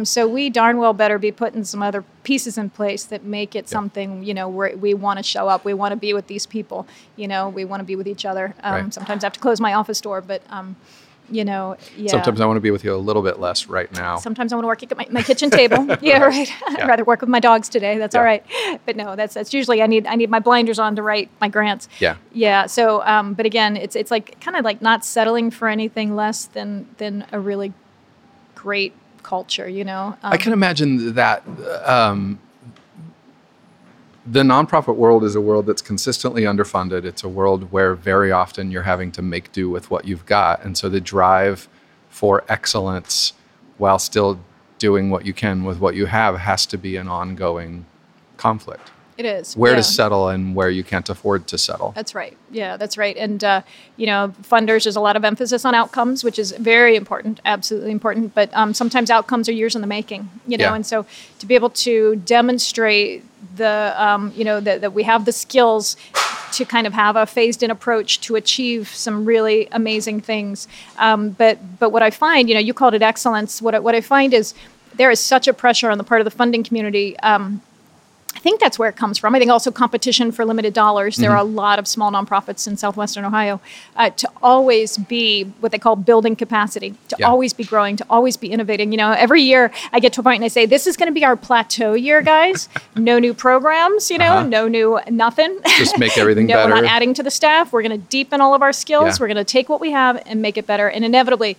So we darn well better be putting some other pieces in place that make it something, you know, where we want to show up. We want to be with these people, you know, we want to be with each other. Right. Sometimes I have to close my office door, but... you know, yeah. Sometimes I want to be with you a little bit less right now. Sometimes I want to work at my kitchen table. Yeah, right. Yeah. I'd rather work with my dogs today. That's all right. But no, that's usually I need my blinders on to write my grants. Yeah. Yeah. So, but again, it's like kind of like not settling for anything less than a really great culture. You know, I can imagine that. The nonprofit world is a world that's consistently underfunded. It's a world where very often you're having to make do with what you've got. And so the drive for excellence while still doing what you can with what you have has to be an ongoing conflict. It is. Where to settle and where you can't afford to settle. That's right. Yeah, that's right. And, you know, funders, there's a lot of emphasis on outcomes, which is very important, absolutely important. But sometimes outcomes are years in the making, you know. Yeah. And so to be able to demonstrate that we have the skills to kind of have a phased-in approach to achieve some really amazing things. But what I find, you know, you called it excellence. What I find is there is such a pressure on the part of the funding community. I think that's where it comes from. I think also competition for limited dollars. There are a lot of small nonprofits in southwestern Ohio to always be what they call building capacity, to always be growing, to always be innovating. You know, every year I get to a point and I say, this is going to be our plateau year, guys. No new programs, you know, no new nothing. Just make everything better. We're not adding to the staff. We're going to deepen all of our skills. Yeah. We're going to take what we have and make it better. And inevitably,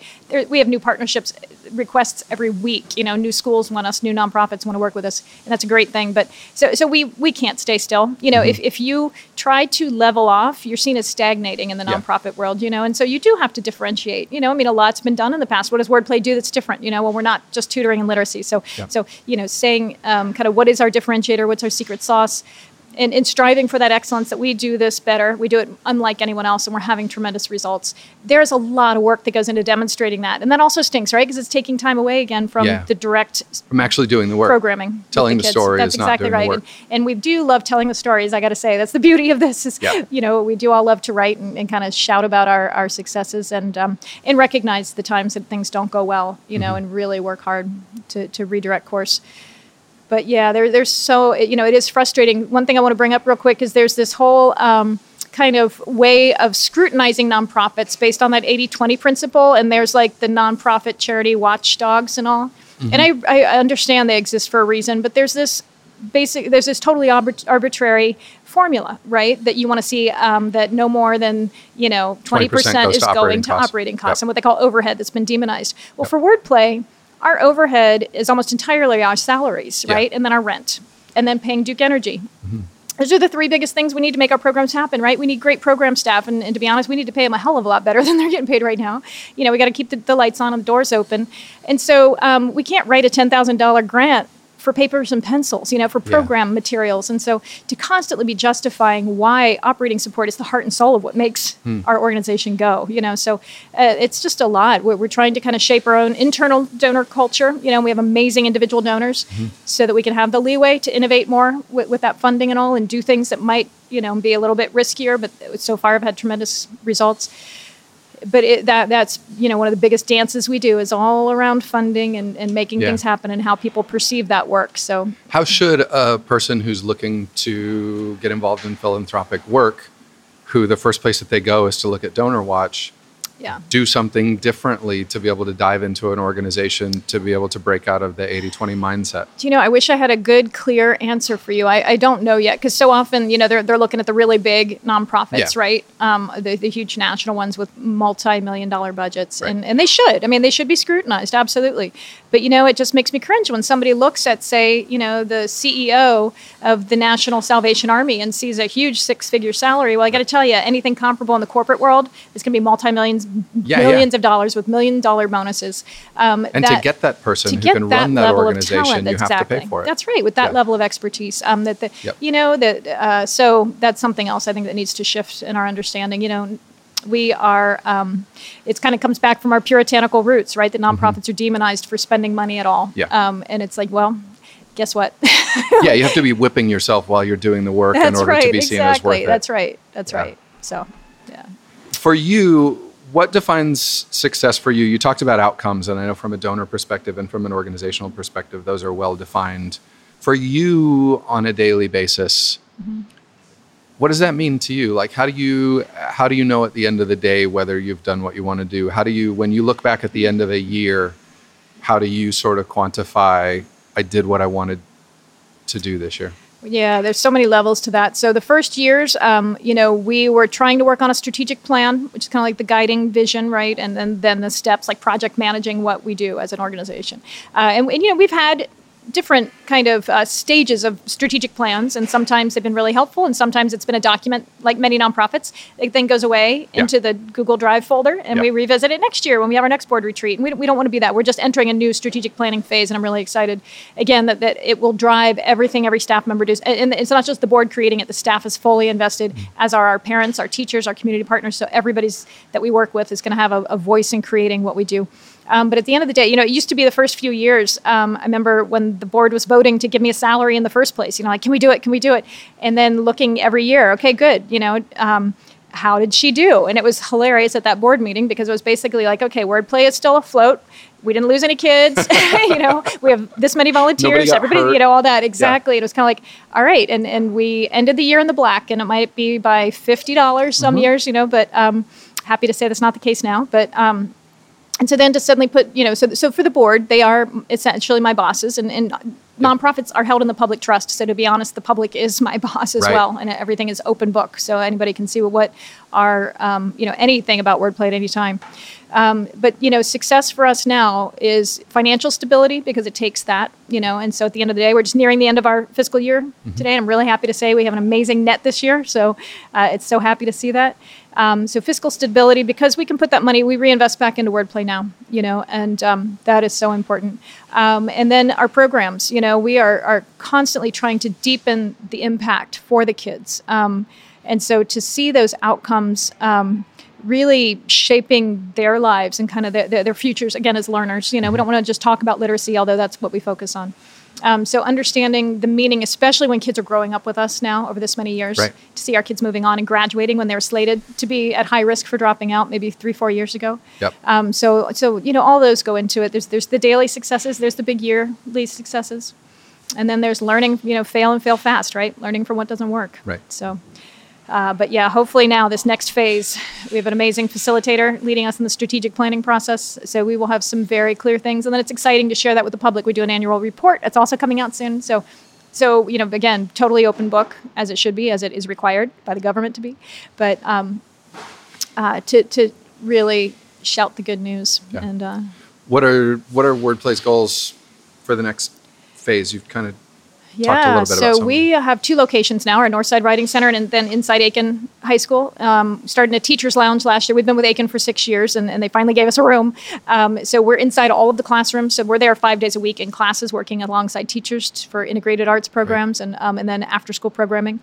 we have new partnerships requests every week. You know, new schools want us, new nonprofits want to work with us. And that's a great thing. But so we can't stay still. You know, if you try to level off, you're seen as stagnating in the nonprofit world, you know. And so you do have to differentiate. You know, I mean, a lot's been done in the past. What does Wordplay do that's different? You know, well, we're not just tutoring and literacy. So you know, saying kind of what is our differentiator, what's our secret sauce, and striving for that excellence, that we do this better, we do it unlike anyone else, and we're having tremendous results. There's a lot of work that goes into demonstrating that. And that also stinks, right? Because it's taking time away again from the direct from actually doing the work. Programming. Telling the story that's is exactly not doing right. The work. And we do love telling the stories, I got to say. That's the beauty of this is, you know, we do all love to write and kind of shout about our successes and recognize the times that things don't go well, you know, and really work hard to redirect course. But yeah, there's so, you know, it is frustrating. One thing I want to bring up real quick is there's this whole kind of way of scrutinizing nonprofits based on that 80-20 principle. And there's like the nonprofit charity watchdogs and all. And I understand they exist for a reason, but there's this totally arbitrary formula, right? That you want to see that no more than, you know, 20% is going to operating costs, and what they call overhead that's been demonized. Well, for Wordplay, our overhead is almost entirely our salaries, right? And then our rent, and then paying Duke Energy. Those are the three biggest things we need to make our programs happen, right? We need great program staff, and to be honest, we need to pay them a hell of a lot better than they're getting paid right now. You know, we got to keep the lights on and the doors open. And so we can't write a $10,000 grant for papers and pencils, you know, for program materials. And so to constantly be justifying why operating support is the heart and soul of what makes our organization go, you know. So it's just a lot. We're trying to kind of shape our own internal donor culture. You know, we have amazing individual donors so that we can have the leeway to innovate more with that funding and all, and do things that might, you know, be a little bit riskier, but so far have had tremendous results. But that's, you know, one of the biggest dances we do is all around funding and making things happen and how people perceive that work. So how should a person who's looking to get involved in philanthropic work, who the first place that they go is to look at Donor Watch, do something differently to be able to dive into an organization, to be able to break out of the 80-20 mindset? You know, I wish I had a good, clear answer for you. I don't know yet, because so often, you know, they're looking at the really big nonprofits, right? The huge national ones with multi-million dollar budgets. Right. And they should. I mean, they should be scrutinized, absolutely. But, you know, it just makes me cringe when somebody looks at, say, you know, the CEO of the National Salvation Army and sees a huge six-figure salary. Well, I got to tell you, anything comparable in the corporate world is going to be millions of dollars with million-dollar bonuses. And to get that person who can run that organization, you have to pay for it. That's right, with that level of expertise. So that's something else I think that needs to shift in our understanding, you know. We are, it kind of comes back from our puritanical roots, right? That nonprofits are demonized for spending money at all. Yeah. And it's like, well, guess what? Yeah, you have to be whipping yourself while you're doing the work in order to be seen as worth it. That's right. So, yeah. For you, what defines success for you? You talked about outcomes, and I know from a donor perspective and from an organizational perspective, those are well-defined. For you on a daily basis, what does that mean to you? Like, how do you know at the end of the day whether you've done what you want to do? How do you, when you look back at the end of a year, how do you sort of quantify, I did what I wanted to do this year? Yeah, there's so many levels to that. So the first years, we were trying to work on a strategic plan, which is kind of like the guiding vision, right? And then the steps, like project managing what we do as an organization. We've had different kind of stages of strategic plans, and sometimes they've been really helpful, and sometimes it's been a document, like many nonprofits. It then goes away into the Google Drive folder, and we revisit it next year when we have our next board retreat. And we don't want to be that. We're just entering a new strategic planning phase, and I'm really excited, again, that it will drive everything every staff member does. And it's not just the board creating it. The staff is fully invested, as are our parents, our teachers, our community partners. So everybody's that we work with is going to have a voice in creating what we do. But at the end of the day, you know, it used to be the first few years. I remember when the board was voting to give me a salary in the first place, you know, like, can we do it? And then looking every year, okay, good, you know, how did she do? And it was hilarious at that board meeting because it was basically like, okay, Wordplay is still afloat. We didn't lose any kids, you know, we have this many volunteers, everybody, hurt. You know, all that. Exactly. Yeah. It was kind of like, all right. And we ended the year in the black, and it might be by $50 some years, you know, but happy to say that's not the case now. But, and so then to suddenly put, you know, so for the board, they are essentially my bosses, and nonprofits are held in the public trust. So to be honest, the public is my boss as well, and everything is open book. So anybody can see what our, anything about Wordplay at any time. But, you know, success for us now is financial stability, because it takes that, you know. And so at the end of the day, we're just nearing the end of our fiscal year today. And I'm really happy to say we have an amazing net this year. So it's so happy to see that. So fiscal stability, because we can put that money, we reinvest back into Wordplay now, you know, and that is so important. And then our programs, you know, we are constantly trying to deepen the impact for the kids. And so to see those outcomes really shaping their lives and kind of their futures, again, as learners. You know, we don't want to just talk about literacy, although that's what we focus on. So understanding the meaning, especially when kids are growing up with us now over this many years, to see our kids moving on and graduating when they're slated to be at high risk for dropping out maybe 3-4 years ago. Yep. So you know, all those go into it. There's the daily successes. There's the big yearly successes. And then there's learning, you know, fail and fail fast, right? Learning from what doesn't work. Right. So... but yeah, hopefully now this next phase, we have an amazing facilitator leading us in the strategic planning process. So we will have some very clear things. And then it's exciting to share that with the public. We do an annual report. It's also coming out soon. So you know, again, totally open book, as it should be, as it is required by the government to be. But to really shout the good news. Yeah. And what are Wordplay's goals for the next phase? You've kind of... Yeah, so we have 2 locations now, our Northside Writing Center and then inside Aiken High School. Started in a teacher's lounge last year. We've been with Aiken for 6 years, and they finally gave us a room. So we're inside all of the classrooms. So we're there 5 days a week in classes, working alongside teachers for integrated arts programs and then after-school programming.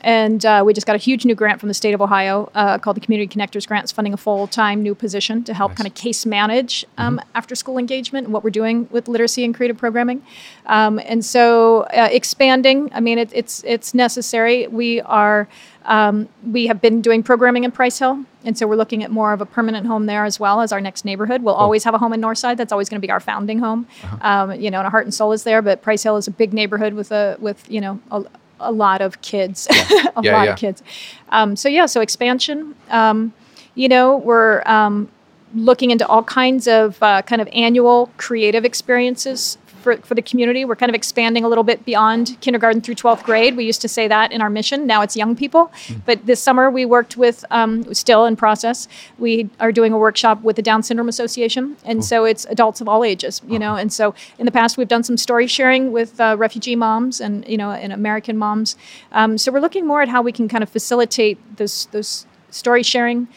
And we just got a huge new grant from the state of Ohio called the Community Connectors Grant. It's funding a full-time new position to help kind of case manage after-school engagement and what we're doing with literacy and creative programming. And so expanding, I mean, it's necessary. We are... we have been doing programming in Price Hill, and so we're looking at more of a permanent home there as well as our next neighborhood. We'll always have a home in Northside. That's always going to be our founding home. You know, and our heart and soul is there, but Price Hill is a big neighborhood with you know... a lot of kids, of kids. So expansion, you know, we're looking into all kinds of kind of annual creative experiences for the community. We're kind of expanding a little bit beyond kindergarten through 12th grade. We used to say that in our mission. Now it's young people. But this summer we worked with, still in process, we are doing a workshop with the Down Syndrome Association. And so it's adults of all ages, you know. And so in the past we've done some story sharing with refugee moms and, you know, and American moms. So we're looking more at how we can kind of facilitate those story sharing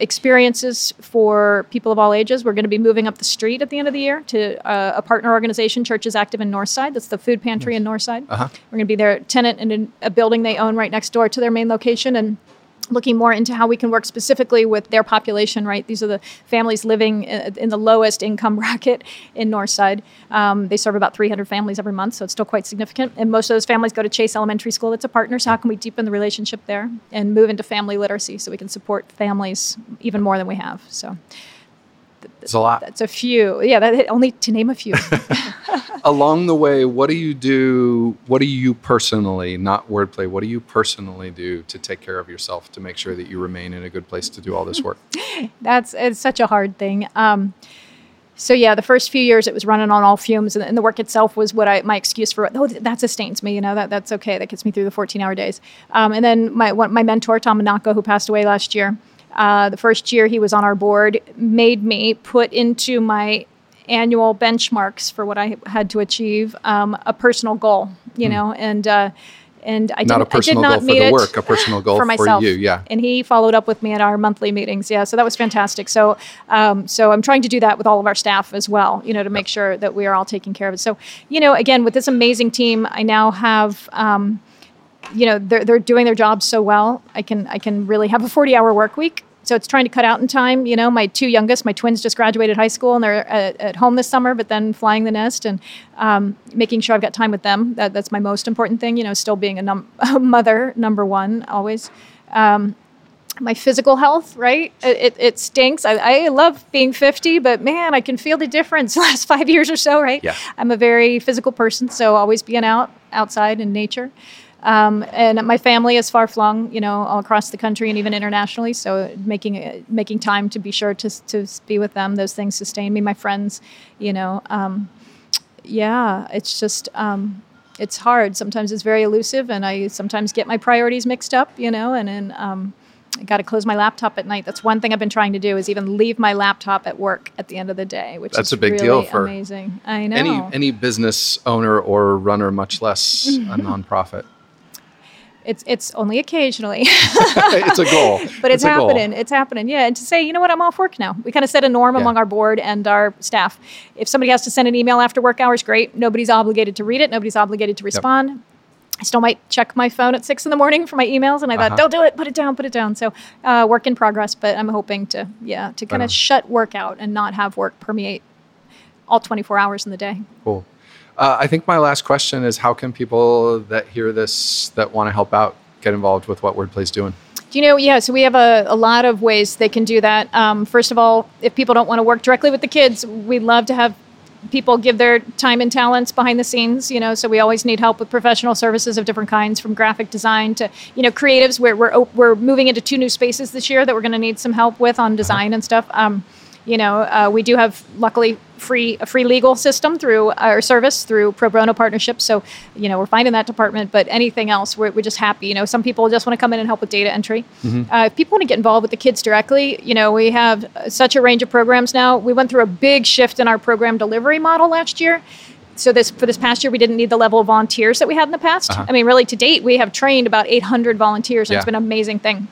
experiences for people of all ages. We're going to be moving up the street at the end of the year to a partner organization, Churches Active in Northside. That's the food pantry in Northside. We're going to be their tenant in a building they own right next door to their main location, and looking more into how we can work specifically with their population, right? These are the families living in the lowest income bracket in Northside. They serve about 300 families every month, so it's still quite significant. And most of those families go to Chase Elementary School. It's a partner, so how can we deepen the relationship there and move into family literacy so we can support families even more than we have? So it's a lot. That's a few. Yeah, only to name a few. Along the way, what do you do? What do you personally, not Wordplay, what do you personally do to take care of yourself to make sure that you remain in a good place to do all this work? It's such a hard thing. So yeah, the first few years it was running on all fumes, and the work itself was what my excuse for, that sustains me, you know, that's okay. That gets me through the 14-hour days. And then my mentor, Tom Bonaco, who passed away last year, the first year he was on our board, made me put into my annual benchmarks for what I had to achieve a personal goal, you know, and I not didn't, a personal I did not goal meet for the work, a personal goal for myself. For you, yeah. And he followed up with me at our monthly meetings, yeah. So that was fantastic. So I'm trying to do that with all of our staff as well, you know, to make sure that we are all taking care of it. So, you know, again, with this amazing team, I now have. You know, they're doing their jobs so well. I can really have a 40-hour work week. So it's trying to cut out in time. You know, my twins just graduated high school and they're at home this summer, but then flying the nest and making sure I've got time with them. That's my most important thing, you know, still being a mother, number one, always. My physical health, right? It stinks. I love being 50, but man, I can feel the difference the last 5 years or so, right? Yeah. I'm a very physical person, so always being outside in nature. And my family is far flung, you know, all across the country and even internationally. So making time to be sure to be with them, those things sustain me. My friends, you know, it's just, it's hard. Sometimes it's very elusive, and I sometimes get my priorities mixed up, you know, and then I got to close my laptop at night. That's one thing I've been trying to do is even leave my laptop at work at the end of the day, which is a big deal for amazing. I know any business owner or runner, much less a nonprofit. It's only occasionally. It's a goal. But it's happening. Goal. It's happening. Yeah. And to say, you know what, I'm off work now. We kind of set a norm among our board and our staff. If somebody has to send an email after work hours, great. Nobody's obligated to read it. Nobody's obligated to respond. Yep. I still might check my phone at 6 a.m. for my emails. And I thought, don't do it. Put it down. So work in progress. But I'm hoping to kind of shut work out and not have work permeate all 24 hours in the day. Cool. I think my last question is, how can people that hear this, that want to help out, get involved with what Wordplay's doing? Do you know, so we have a lot of ways they can do that. First of all, if people don't want to work directly with the kids, we love to have people give their time and talents behind the scenes, you know, so we always need help with professional services of different kinds, from graphic design to, you know, creatives. We're moving into 2 new spaces this year that we're going to need some help with on design and stuff. You know, we do have, luckily, a free legal system through our service, through pro bono partnerships. So, you know, we're fine in that department, but anything else, we're just happy. You know, some people just want to come in and help with data entry. If people want to get involved with the kids directly, you know, we have such a range of programs now. We went through a big shift in our program delivery model last year. So for this past year, we didn't need the level of volunteers that we had in the past. I mean, really, to date, we have trained about 800 volunteers, and it's been an amazing thing.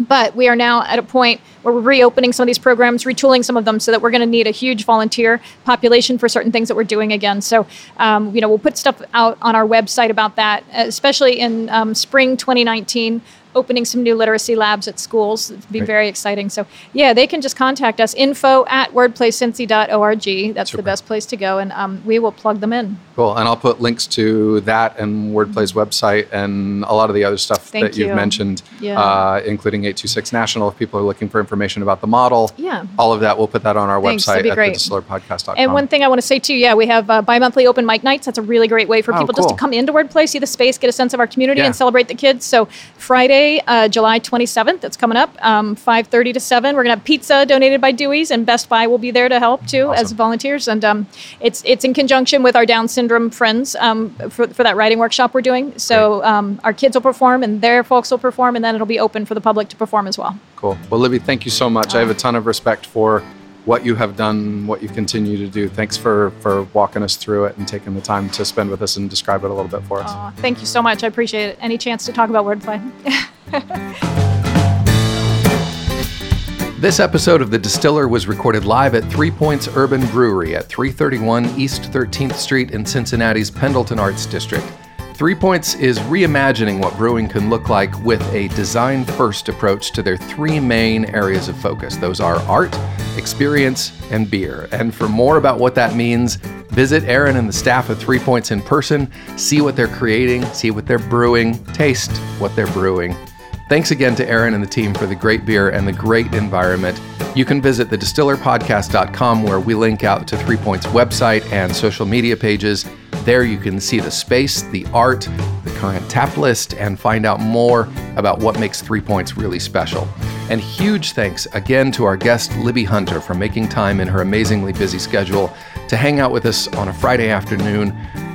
But we are now at a point where we're reopening some of these programs, retooling some of them, so that we're going to need a huge volunteer population for certain things that we're doing again. So, you know, we'll put stuff out on our website about that, especially in spring 2019, opening some new literacy labs at schools. It'd be very exciting. So, yeah, they can just contact us, info@wordplaycincy.org. That's the best place to go, and we will plug them in. Cool, and I'll put links to that and Wordplay's website and a lot of the other stuff that you've mentioned, including 826 National. If people are looking for information about the model, all of that, we'll put that on our website at thedistillerpodcast.com. And one thing I want to say, too, we have bi-monthly open mic nights. That's a really great way for people just to come into Wordplay, see the space, get a sense of our community, and celebrate the kids. So Friday, Thursday, July 27th. That's coming up, 5:30 to 7. We're going to have pizza donated by Dewey's, and Best Buy will be there to help, too, as volunteers. And it's in conjunction with our Down syndrome friends for that writing workshop we're doing. So our kids will perform, and their folks will perform, and then it'll be open for the public to perform as well. Cool. Well, Libby, thank you so much. I have a ton of respect for what you have done, what you continue to do. Thanks for walking us through it and taking the time to spend with us and describe it a little bit for us. Thank you so much. I appreciate it. Any chance to talk about wordplay? This episode of The Distiller was recorded live at 3 Points Urban Brewery at 331 East 13th Street in Cincinnati's Pendleton Arts District. 3 Points is reimagining what brewing can look like with a design-first approach to their three main areas of focus. Those are art, experience, and beer. And for more about what that means, visit Aaron and the staff of 3 Points in person, see what they're creating, see what they're brewing, taste what they're brewing. Thanks again to Aaron and the team for the great beer and the great environment. You can visit thedistillerpodcast.com, where we link out to 3 Points' website and social media pages. There you can see the space, the art, the current tap list, and find out more about what makes 3 Points really special. And huge thanks again to our guest, Libby Hunter, for making time in her amazingly busy schedule to hang out with us on a Friday afternoon.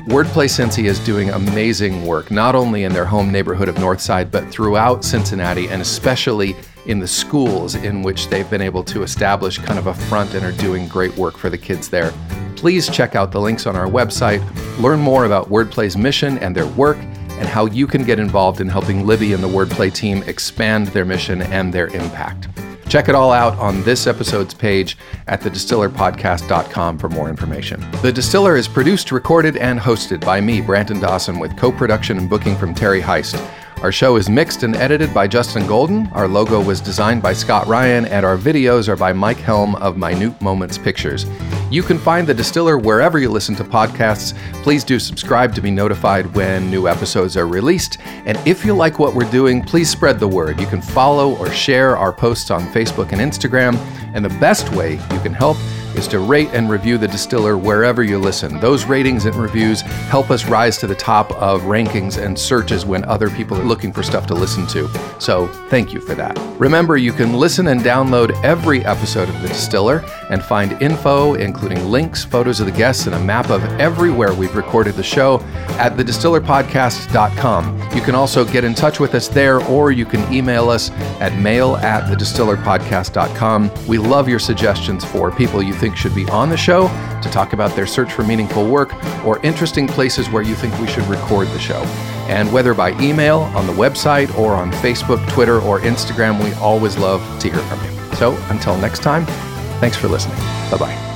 Wordplay Cincy is doing amazing work, not only in their home neighborhood of Northside, but throughout Cincinnati, and especially in the schools in which they've been able to establish kind of a front and are doing great work for the kids there. Please check out the links on our website, learn more about Wordplay's mission and their work, and how you can get involved in helping Libby and the Wordplay team expand their mission and their impact. Check it all out on this episode's page at thedistillerpodcast.com for more information. The Distiller is produced, recorded, and hosted by me, Brandon Dawson, with co-production and booking from Terry Heist. Our show is mixed and edited by Justin Golden. Our logo was designed by Scott Ryan, and our videos are by Mike Helm of Minute Moments Pictures. You can find The Distiller wherever you listen to podcasts. Please do subscribe to be notified when new episodes are released. And if you like what we're doing, please spread the word. You can follow or share our posts on Facebook and Instagram. And the best way you can help is to rate and review The Distiller wherever you listen. Those ratings and reviews help us rise to the top of rankings and searches when other people are looking for stuff to listen to. So thank you for that. Remember, you can listen and download every episode of The Distiller and find info, including links, photos of the guests, and a map of everywhere we've recorded the show at thedistillerpodcast.com. You can also get in touch with us there, or you can email us at mail@thedistillerpodcast.com. We love your suggestions for people you think should be on the show, to talk about their search for meaningful work, or interesting places where you think we should record the show. And whether by email, on the website, or on Facebook, Twitter, or Instagram, we always love to hear from you. So until next time, thanks for listening. Bye-bye.